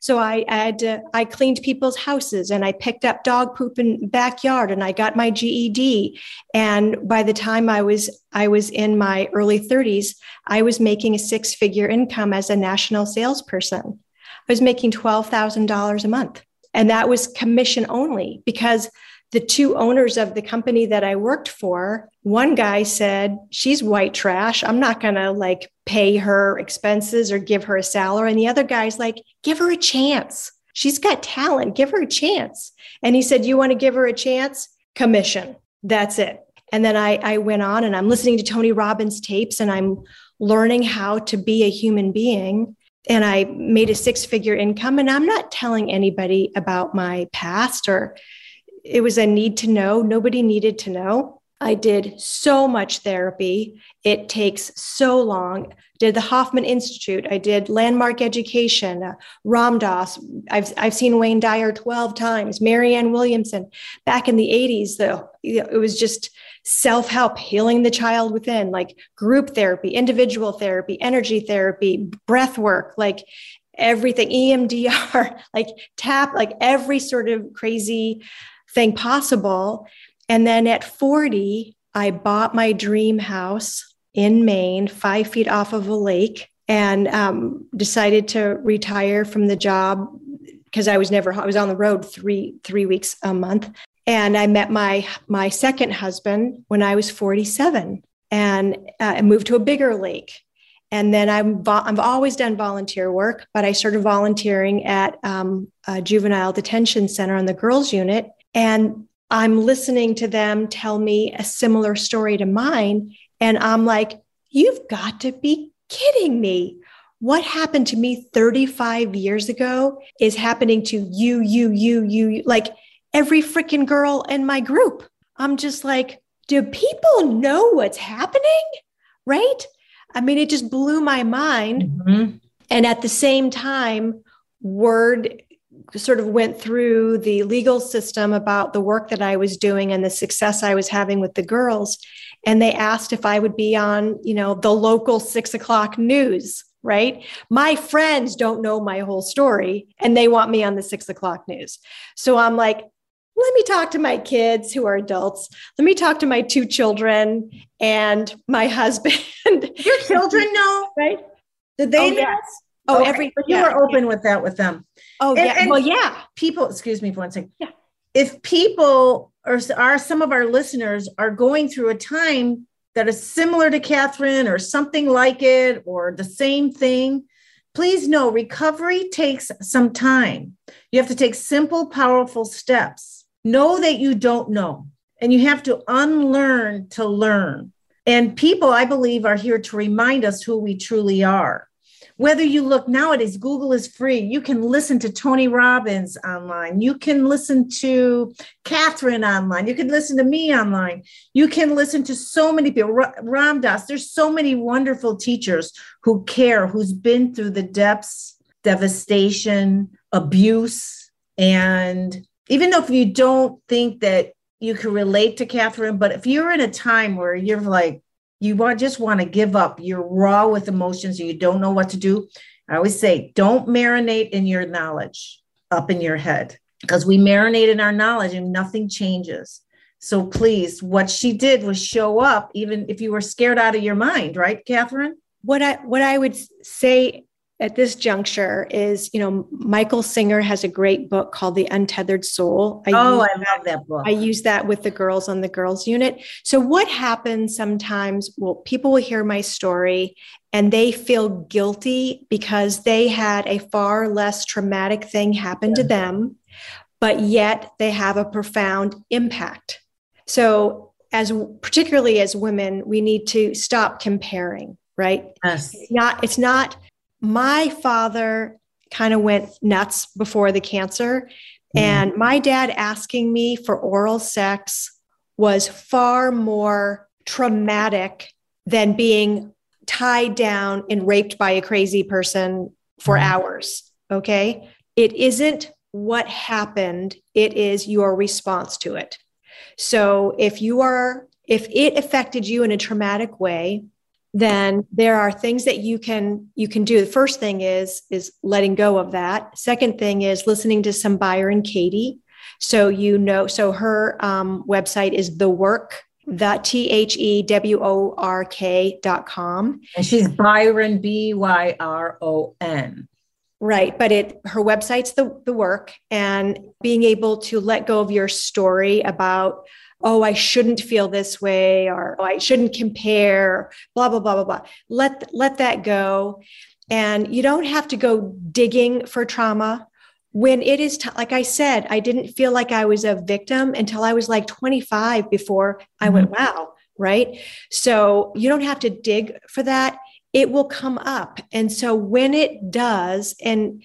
so I, I had to, I cleaned people's houses, and I picked up dog poop in backyard, and I got my G E D. And by the time I was, I was in my early thirties, I was making a six figure income as a national salesperson. I was making twelve thousand dollars a month. And that was commission only, because the two owners of the company that I worked for, one guy said, she's white trash. I'm not going to like pay her expenses or give her a salary. And the other guy's like, give her a chance. She's got talent. Give her a chance. And he said, you want to give her a chance? Commission. That's it. And then I, I went on, and I'm listening to Tony Robbins tapes, and I'm learning how to be a human being. And I made a six-figure income, and I'm not telling anybody about my past, or it was a need to know. Nobody needed to know. I did so much therapy. It takes so long. Did the Hoffman Institute. I did Landmark Education, uh, Ram Dass. I've, I've seen Wayne Dyer twelve times, Marianne Williamson. Back in the eighties, though, it was just self-help, healing the child within, like group therapy, individual therapy, energy therapy, breath work, like everything, E M D R, like tap, like every sort of crazy thing possible. And then at forty, I bought my dream house in Maine, five feet off of a lake, and um, decided to retire from the job because I was never, I was on the road three, three weeks a month. And I met my, my second husband when I was forty-seven, and uh, I moved to a bigger lake. And then I'm, I've always done volunteer work, but I started volunteering at um, a juvenile detention center on the girls unit. And I'm listening to them tell me a similar story to mine. And I'm like, you've got to be kidding me. What happened to me thirty-five years ago is happening to you, you, you, you, you. Like every freaking girl in my group. I'm just like, do people know what's happening? Right? I mean, it just blew my mind. Mm-hmm. And at the same time, word sort of went through the legal system about the work that I was doing and the success I was having with the girls. And they asked if I would be on, you know, the local six o'clock news, right? My friends don't know my whole story, and they want me on the six o'clock news. So I'm like, let me talk to my kids who are adults. Let me talk to my two children and my husband. Your children know, right? Did they? Oh, yes. Oh, okay. every you yeah, were open yeah. with that with them. Oh, and, yeah. And well, yeah. People, excuse me for one second. Yeah. If people or are some of our listeners are going through a time that is similar to Catherine or something like it or the same thing, please know recovery takes some time. You have to take simple, powerful steps. Know that you don't know, and you have to unlearn to learn. And people, I believe, are here to remind us who we truly are. Whether you look nowadays, Google is free. You can listen to Tony Robbins online. You can listen to Catherine online. You can listen to me online. You can listen to so many people. Ram Dass, there's so many wonderful teachers who care, who's been through the depths, devastation, abuse, and even though if you don't think that you can relate to Catherine, but if you're in a time where you're like, you want just want to give up, you're raw with emotions and you don't know what to do. I always say, don't marinate in your knowledge up in your head, because we marinate in our knowledge and nothing changes. So please, what she did was show up, even if you were scared out of your mind, right, Catherine? What I, what I would say at this juncture is, you know, Michael Singer has a great book called The Untethered Soul. I oh, I love that, that book. I use that with the girls on the girls unit. So what happens sometimes, well, people will hear my story and they feel guilty because they had a far less traumatic thing happen yeah. to them, but yet they have a profound impact. So as particularly as women, we need to stop comparing, right? Yes. It's not, it's not, my father kind of went nuts before the cancer, mm. and my dad asking me for oral sex was far more traumatic than being tied down and raped by a crazy person for mm. hours. Okay. It isn't what happened. It is your response to it. So if you are, if it affected you in a traumatic way, then there are things that you can, you can do. The first thing is, is letting go of that. Second thing is listening to some Byron Katie. So, you know, so her um, website is the work, the T H E W O R K dot com. And she's Byron, B Y R O N. Right. But it, her website's the, the work, and being able to let go of your story about, oh, I shouldn't feel this way, or oh, I shouldn't compare, blah, blah, blah, blah, blah. Let, let that go. And you don't have to go digging for trauma. When it is, t- like I said, I didn't feel like I was a victim until I was like twenty-five before mm-hmm. I went, wow, right? So you don't have to dig for that. It will come up. And so when it does, and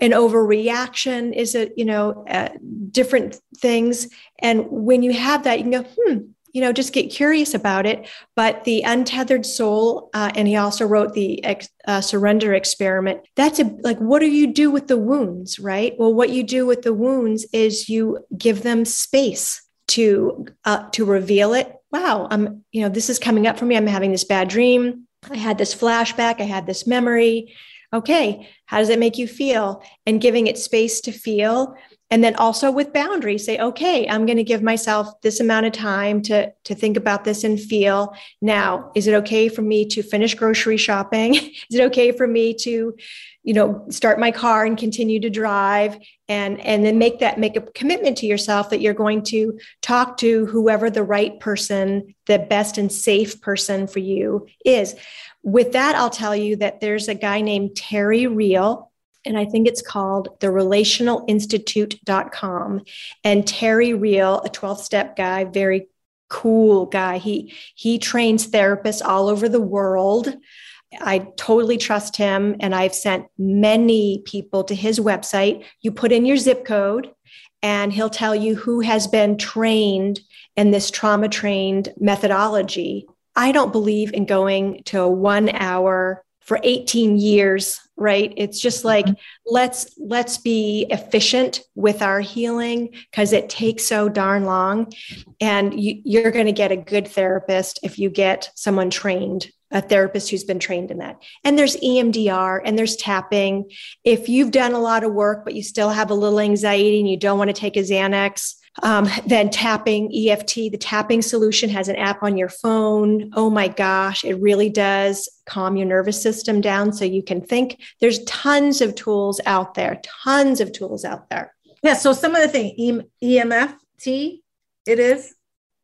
an overreaction is a, you know, uh, different things. And when you have that, you can go, hmm, you know, just get curious about it. But The Untethered Soul, uh, and he also wrote the ex, uh, Surrender Experiment. That's a, like, what do you do with the wounds, right? Well, what you do with the wounds is you give them space to, uh, to reveal it. Wow. I'm, you know, this is coming up for me. I'm having this bad dream. I had this flashback. I had this memory. Okay, how does it make you feel? And giving it space to feel. And then also with boundaries, say, okay, I'm going to give myself this amount of time to, to think about this and feel. Now, is it okay for me to finish grocery shopping? Is it okay for me to, you know, start my car and continue to drive? And, and then make that, make a commitment to yourself that you're going to talk to whoever the right person, the best and safe person for you is. With that, I'll tell you that there's a guy named Terry Real, and I think it's called the relational institute dot com. And Terry Real, a twelve-step guy, very cool guy. He he trains therapists all over the world. I totally trust him, and I've sent many people to his website. You put in your zip code, and he'll tell you who has been trained in this trauma-trained methodology. I don't believe in going to a one hour for eighteen years, right? It's just like, mm-hmm. let's, let's be efficient with our healing, because it takes so darn long. And you, you're going to get a good therapist if you get someone trained, a therapist who's been trained in that. And there's E M D R and there's tapping. If you've done a lot of work, but you still have a little anxiety and you don't want to take a Xanax, Um, then tapping, E F T, the Tapping Solution has an app on your phone. Oh my gosh, it really does calm your nervous system down so you can think. There's tons of tools out there, tons of tools out there. Yeah. So some of the thing, E M F T, it is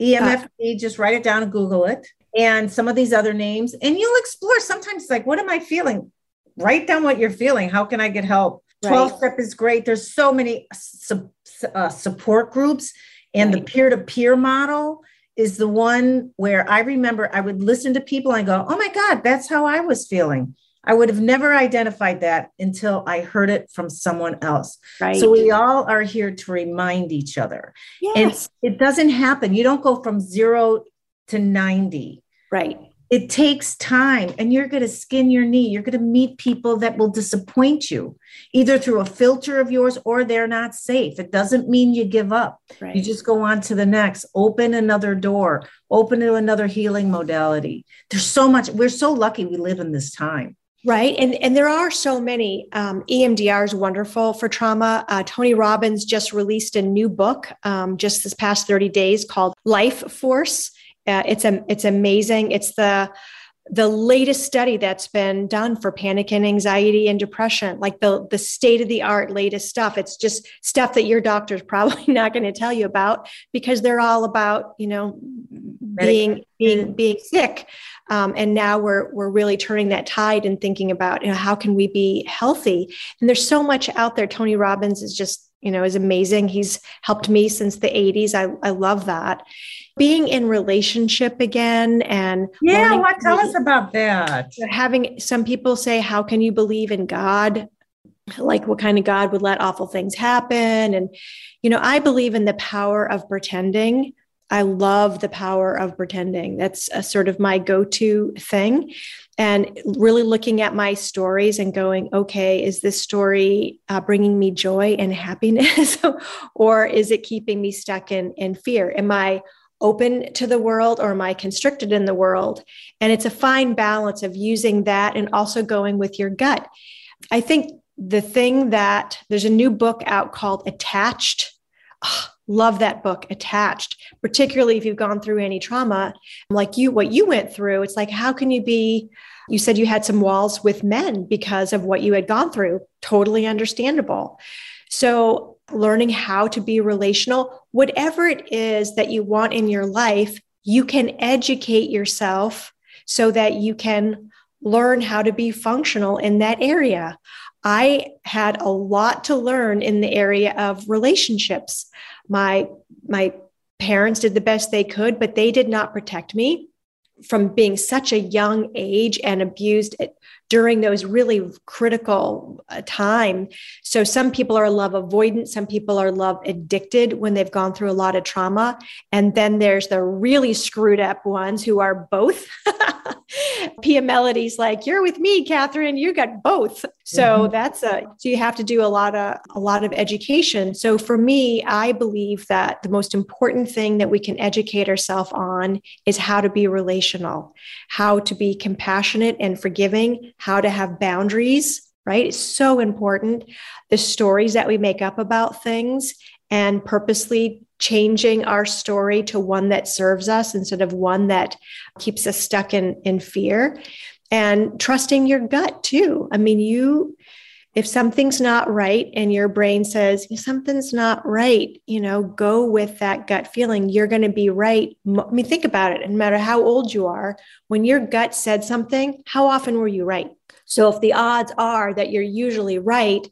E M F T, uh, just write it down and Google it. And some of these other names, and you'll explore. Sometimes it's like, what am I feeling? Write down what you're feeling. How can I get help? twelve step is great. There's so many su- uh, support groups, and right. the peer-to-peer model is the one where I remember I would listen to people and go, oh my God, that's how I was feeling. I would have never identified that until I heard it from someone else. Right. So we all are here to remind each other. Yes. And it doesn't happen. You don't go from zero to ninety. Right. It takes time, and you're going to skin your knee. You're going to meet people that will disappoint you, either through a filter of yours or they're not safe. It doesn't mean you give up. Right. You just go on to the next, open another door, open to another healing modality. There's so much. We're so lucky we live in this time. Right. And, and there are so many. um, E M D R is wonderful for trauma. Uh, Tony Robbins just released a new book um, just this past thirty days called Life Force. Uh, it's a, it's amazing. It's the the latest study that's been done for panic and anxiety and depression, like the, the state-of-the-art latest stuff. It's just stuff that your doctor's probably not going to tell you about because they're all about, you know, being, being, being sick. Um, and now we're, we're really turning that tide and thinking about, you know, how can we be healthy? And there's so much out there. Tony Robbins is just, you know, is amazing. He's helped me since the eighties. I, I love that. Being in relationship again and yeah, what, tell us about that. Having some people say, how can you believe in God? Like what kind of God would let awful things happen? And, you know, I believe in the power of pretending. I love the power of pretending. That's a sort of my go-to thing. And really looking at my stories and going, okay, is this story uh, bringing me joy and happiness? Or is it keeping me stuck in, in fear? Am I open to the world or am I constricted in the world? And it's a fine balance of using that and also going with your gut. I think the thing that there's a new book out called Attached. Oh, love that book, Attached, particularly if you've gone through any trauma, like you, what you went through. It's like, how can you be, you said you had some walls with men because of what you had gone through. Totally understandable. So learning how to be relational, whatever it is that you want in your life, you can educate yourself so that you can learn how to be functional in that area. I had a lot to learn in the area of relationships. My, my parents did the best they could, but they did not protect me from being such a young age and abused during those really critical uh, time. So some people are love avoidant. Some people are love addicted when they've gone through a lot of trauma. And then there's the really screwed up ones who are both. Pia Melody's like, you're with me, Catherine, you got both. So mm-hmm. that's a, so you have to do a lot of, a lot of education. So for me, I believe that the most important thing that we can educate ourselves on is how to be relational, how to be compassionate and forgiving, how to have boundaries, right? It's so important. The stories that we make up about things and purposely changing our story to one that serves us instead of one that keeps us stuck in, in fear, and trusting your gut too. I mean, you, if something's not right and your brain says something's not right, you know, go with that gut feeling. You're going to be right. I mean, think about it. No matter how old you are, when your gut said something, how often were you right? So if the odds are that you're usually right,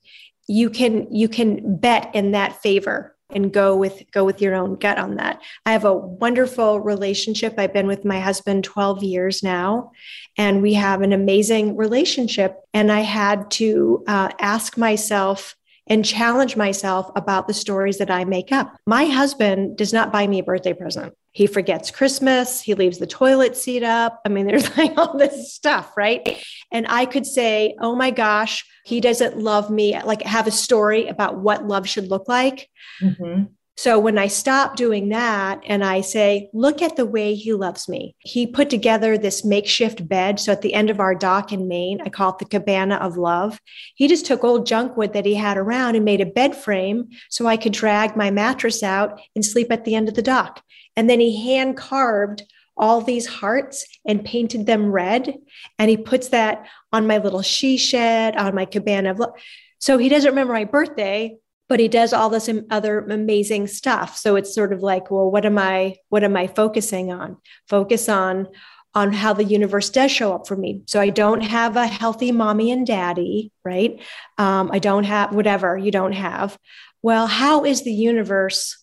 you can, you can bet in that favor and go with, go with your own gut on that. I have a wonderful relationship. I've been with my husband twelve years now, and we have an amazing relationship. And I had to uh, ask myself and challenge myself about the stories that I make up. My husband does not buy me a birthday present. He forgets Christmas. He leaves the toilet seat up. I mean, there's like all this stuff, right? And I could say, oh my gosh, he doesn't love me. Like have a story about what love should look like. Mm-hmm. So when I stop doing that and I say, look at the way he loves me. He put together this makeshift bed. So at the end of our dock in Maine, I call it the cabana of love. He just took old junk wood that he had around and made a bed frame so I could drag my mattress out and sleep at the end of the dock. And then he hand carved all these hearts and painted them red. And he puts that on my little she shed, on my cabana of love. So he doesn't remember my birthday, but he does all this other amazing stuff. So it's sort of like, well, what am I, what am I focusing on? Focus on, on how the universe does show up for me. So I don't have a healthy mommy and daddy, right? Um, I don't have whatever you don't have. Well, how is the universe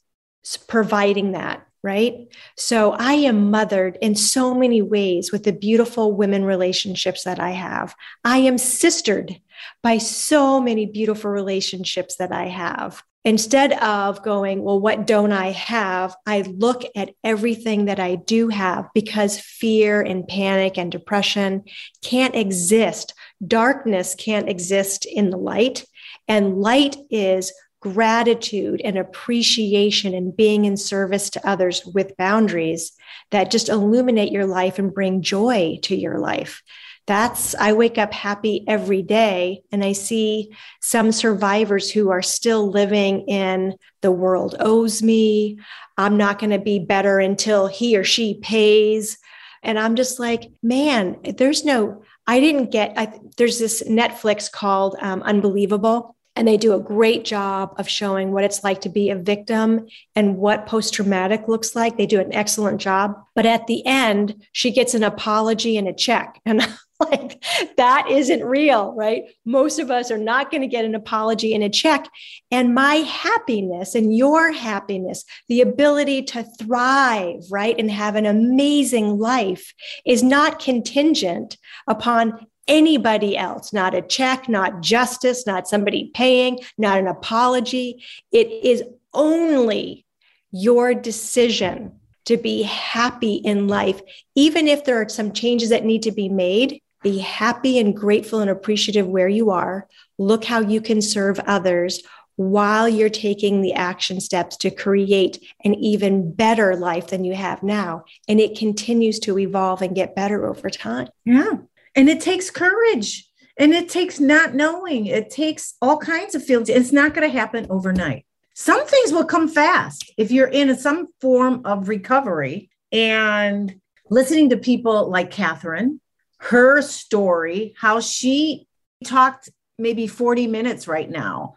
providing that? Right? So I am mothered in so many ways with the beautiful women relationships that I have. I am sistered by so many beautiful relationships that I have. Instead of going, well, what don't I have? I look at everything that I do have, because fear and panic and depression can't exist. Darkness can't exist in the light. And light is gratitude and appreciation and being in service to others with boundaries that just illuminate your life and bring joy to your life. That's, I wake up happy every day, and I see some survivors who are still living in the world owes me. I'm not going to be better until he or she pays. And I'm just like, man, there's no, I didn't get, I, there's this Netflix called um, Unbelievable. And they do a great job of showing what it's like to be a victim and what post-traumatic looks like. They do an excellent job. But at the end, she gets an apology and a check. And like, that isn't real, right? Most of us are not going to get an apology and a check. And my happiness and your happiness, the ability to thrive, right, and have an amazing life is not contingent upon anybody else, not a check, not justice, not somebody paying, not an apology. It is only your decision to be happy in life. Even if there are some changes that need to be made, be happy and grateful and appreciative where you are. Look how you can serve others while you're taking the action steps to create an even better life than you have now. And it continues to evolve and get better over time. Yeah. And it takes courage, and it takes not knowing. It takes all kinds of feelings. It's not going to happen overnight. Some things will come fast if you're in some form of recovery. And listening to people like Catherine, her story, how she talked maybe forty minutes right now.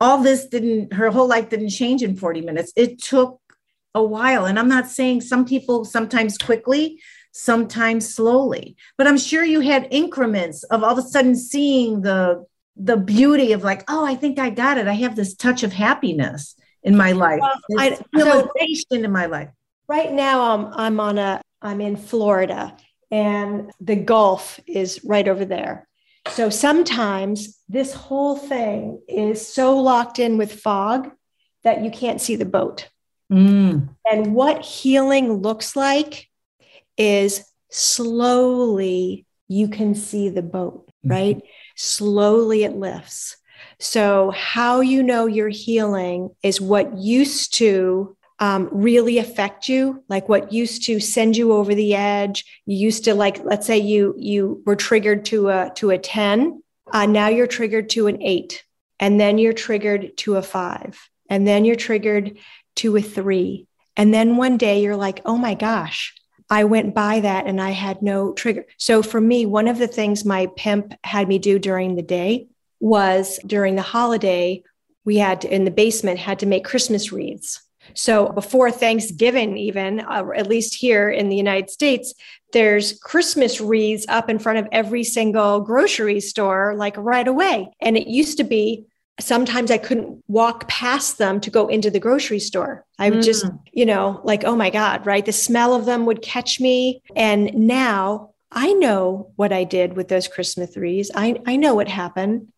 All this didn't, her whole life didn't change in forty minutes. It took a while. And I'm not saying some people sometimes quickly, sometimes slowly, but I'm sure you had increments of all of a sudden seeing the, the beauty of like, oh, I think I got it. I have this touch of happiness in my life. Well, realization so in my life. Right now um, I'm on a, I'm in Florida and the Gulf is right over there. So sometimes this whole thing is so locked in with fog that you can't see the boat. Mm. And what healing looks like is slowly you can see the boat, right? Mm-hmm. Slowly it lifts. So how you know you're healing is what used to um, really affect you, like what used to send you over the edge. You used to like, let's say you you were triggered to a to a ten, uh, now you're triggered to an eight, and then you're triggered to a five, and then you're triggered to a three, and then one day you're like, oh my gosh, I went by that and I had no trigger. So for me, one of the things my pimp had me do during the day was during the holiday, we had to, in the basement, had to make Christmas wreaths. So before Thanksgiving, even, or at least here in the United States, there's Christmas wreaths up in front of every single grocery store, like right away. And it used to be, sometimes I couldn't walk past them to go into the grocery store. I would just, you know, like, oh my God, right? The smell of them would catch me. And now I know what I did with those Christmas wreaths. I, I know what happened.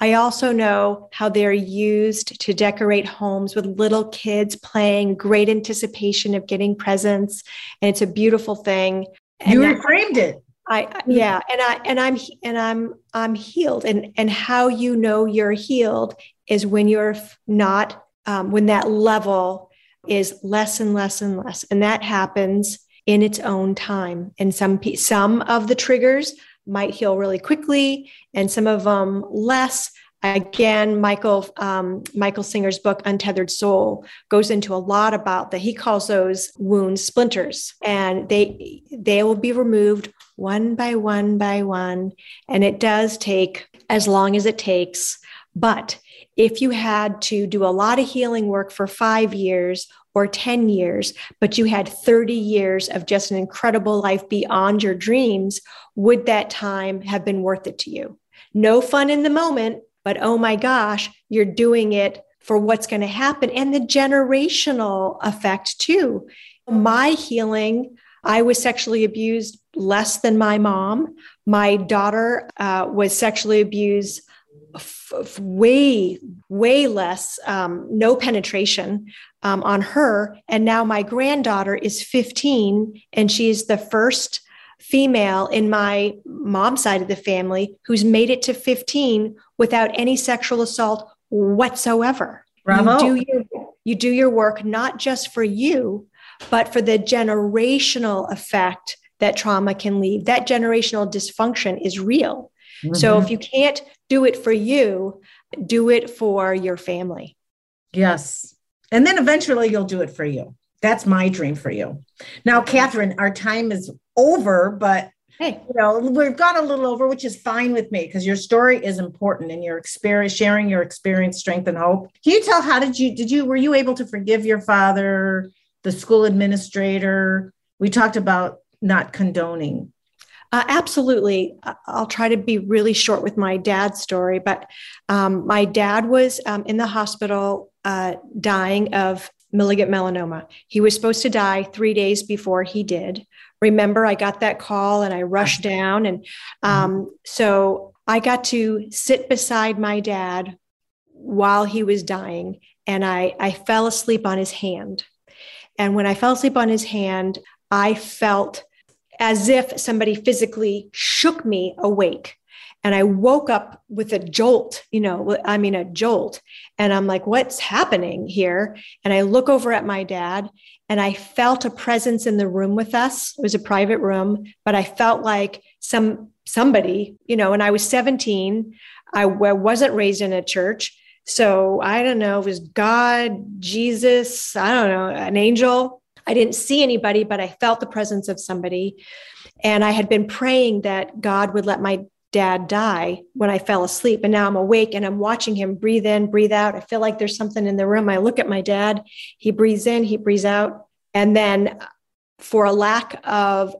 I also know how they're used to decorate homes with little kids playing, great anticipation of getting presents. And it's a beautiful thing. And you reframed it. I, yeah. And I, and I'm, and I'm, I'm healed. And, and how you know you're healed is when you're not, um, when that level is less and less and less. And that happens in its own time. And some, some of the triggers might heal really quickly and some of them less. Again, Michael, um, Michael Singer's book, Untethered Soul, goes into a lot about that. He calls those wounds splinters, and they, they will be removed one by one by one. And it does take as long as it takes. But if you had to do a lot of healing work for five years or ten years, but you had thirty years of just an incredible life beyond your dreams, would that time have been worth it to you? No fun in the moment. But oh my gosh, you're doing it for what's going to happen and the generational effect too. My healing, I was sexually abused less than my mom. My daughter uh, was sexually abused f- f- way, way less, um, no penetration um, on her. And now my granddaughter is fifteen and she's the first female in my mom's side of the family who's made it to fifteen without any sexual assault whatsoever. Bravo. You do your, you do your work, not just for you, but for the generational effect that trauma can leave. That generational dysfunction is real. Mm-hmm. So if you can't do it for you, do it for your family. Yes. And then eventually you'll do it for you. That's my dream for you. Now, Catherine, our time is over, but hey, you know, we've gone a little over, which is fine with me because your story is important and your experience, sharing your experience, strength, and hope. Can you tell, how did you, did you, were you able to forgive your father, the school administrator? We talked about not condoning. Uh, absolutely. I'll try to be really short with my dad's story, but um, my dad was um, in the hospital uh, dying of malignant melanoma. He was supposed to die three days before he did. Remember, I got that call and I rushed down. And um, so I got to sit beside my dad while he was dying. And I, I fell asleep on his hand. And when I fell asleep on his hand, I felt as if somebody physically shook me awake. And I woke up with a jolt, you know, I mean, a jolt. And I'm like, what's happening here? And I look over at my dad and I felt a presence in the room with us. It was a private room, but I felt like some somebody, you know, and I was seventeen. I, I wasn't raised in a church. So I don't know, it was God, Jesus, I don't know, an angel. I didn't see anybody, but I felt the presence of somebody. And I had been praying that God would let my dad die when I fell asleep. And now I'm awake and I'm watching him breathe in, breathe out. I feel like there's something in the room. I look at my dad, he breathes in, he breathes out. And then for a lack of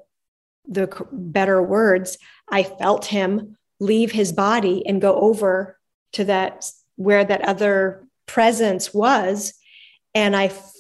the better words, I felt him leave his body and go over to that, where that other presence was. And I f-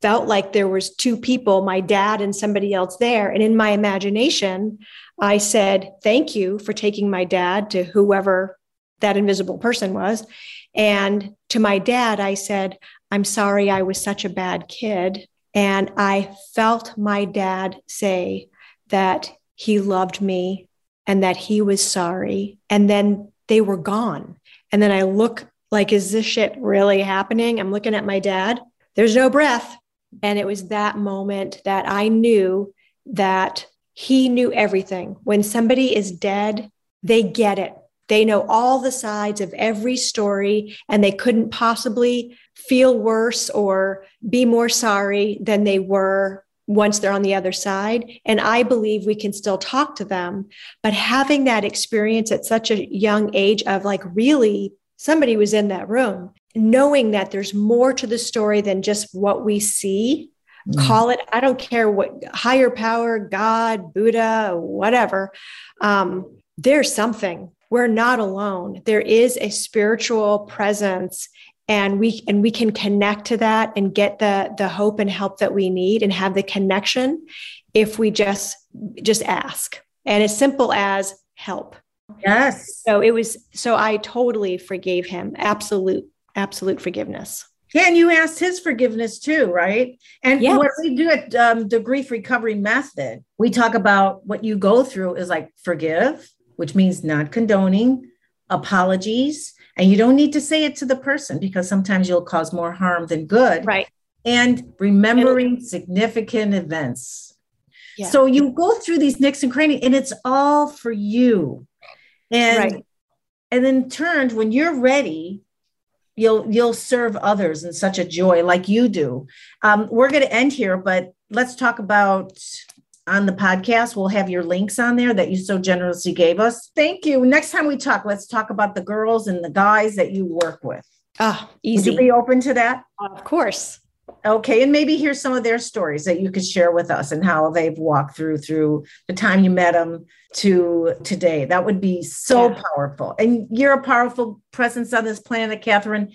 felt like there was two people, my dad and somebody else there. And in my imagination, I said, thank you for taking my dad to whoever that invisible person was. And to my dad, I said, I'm sorry, I was such a bad kid. And I felt my dad say that he loved me and that he was sorry. And then they were gone. And then I look like, is this shit really happening? I'm looking at my dad. There's no breath. And it was that moment that I knew that he knew everything. When somebody is dead, they get it. They know all the sides of every story, and they couldn't possibly feel worse or be more sorry than they were once they're on the other side. And I believe we can still talk to them, but having that experience at such a young age of like, really, somebody was in that room, knowing that there's more to the story than just what we see, mm-hmm. call it, I don't care what, higher power, God, Buddha, whatever. Um, there's something. We're not alone. There is a spiritual presence, and we, and we can connect to that and get the, the hope and help that we need and have the connection if we just, just ask. And as simple as help. Yes. So it was, so I totally forgave him. Absolute. Absolute forgiveness. Yeah. And you asked his forgiveness too, right? And yes. What we do at um, the Grief Recovery Method, we talk about what you go through is like forgive, which means not condoning, apologies. And you don't need to say it to the person because sometimes you'll cause more harm than good. Right. And remembering and- significant events. Yeah. So you go through these nicks and crannies and it's all for you. And, right. and then turned when you're ready, You'll you'll serve others in such a joy like you do. Um, we're going to end here, but let's talk about on the podcast. We'll have your links on there that you so generously gave us. Thank you. Next time we talk, let's talk about the girls and the guys that you work with. Oh, easy. Would you be open to that? Of course. Okay. And maybe hear some of their stories that you could share with us and how they've walked through, through the time you met them to today. That would be so yeah. powerful. And you're a powerful presence on this planet, Catherine.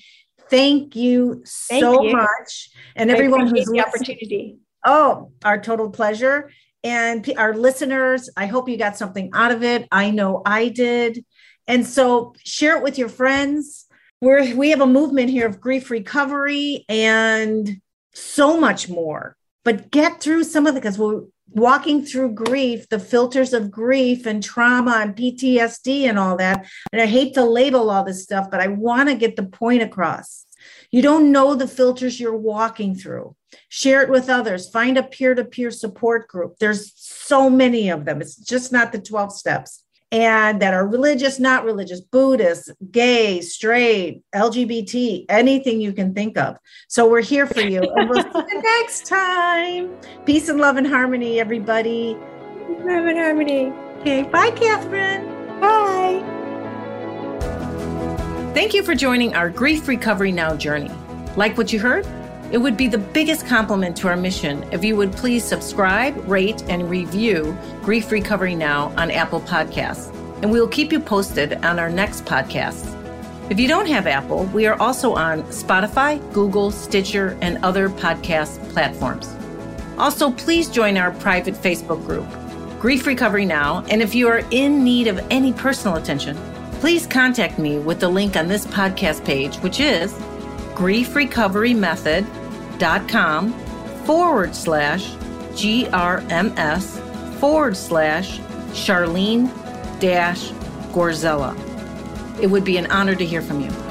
Thank you thank so you. much. And I everyone who's the opportunity. Oh, our total pleasure. And our listeners, I hope you got something out of it. I know I did. And so share it with your friends. We're, we have a movement here of grief recovery and so much more, but get through some of the, because we're walking through grief, the filters of grief and trauma and P T S D and all that. And I hate to label all this stuff, but I want to get the point across. You don't know the filters you're walking through. Share it with others. Find a peer-to-peer support group. There's so many of them. It's just not the twelve steps. and that are religious, not religious, Buddhist, gay, straight, L G B T, anything you can think of. So we're here for you. And we'll see you next time. Peace and love and harmony, everybody. Peace, love and harmony. Okay, bye, Catherine. Bye. Thank you for joining our Grief Recovery Now journey. Like what you heard? It would be the biggest compliment to our mission if you would please subscribe, rate, and review Grief Recovery Now on Apple Podcasts, and we will keep you posted on our next podcast. If you don't have Apple, we are also on Spotify, Google, Stitcher, and other podcast platforms. Also, please join our private Facebook group, Grief Recovery Now, and if you are in need of any personal attention, please contact me with the link on this podcast page, which is grief recovery method dot com forward slash GRMS forward slash Charlene dash Gorzella. It would be an honor to hear from you.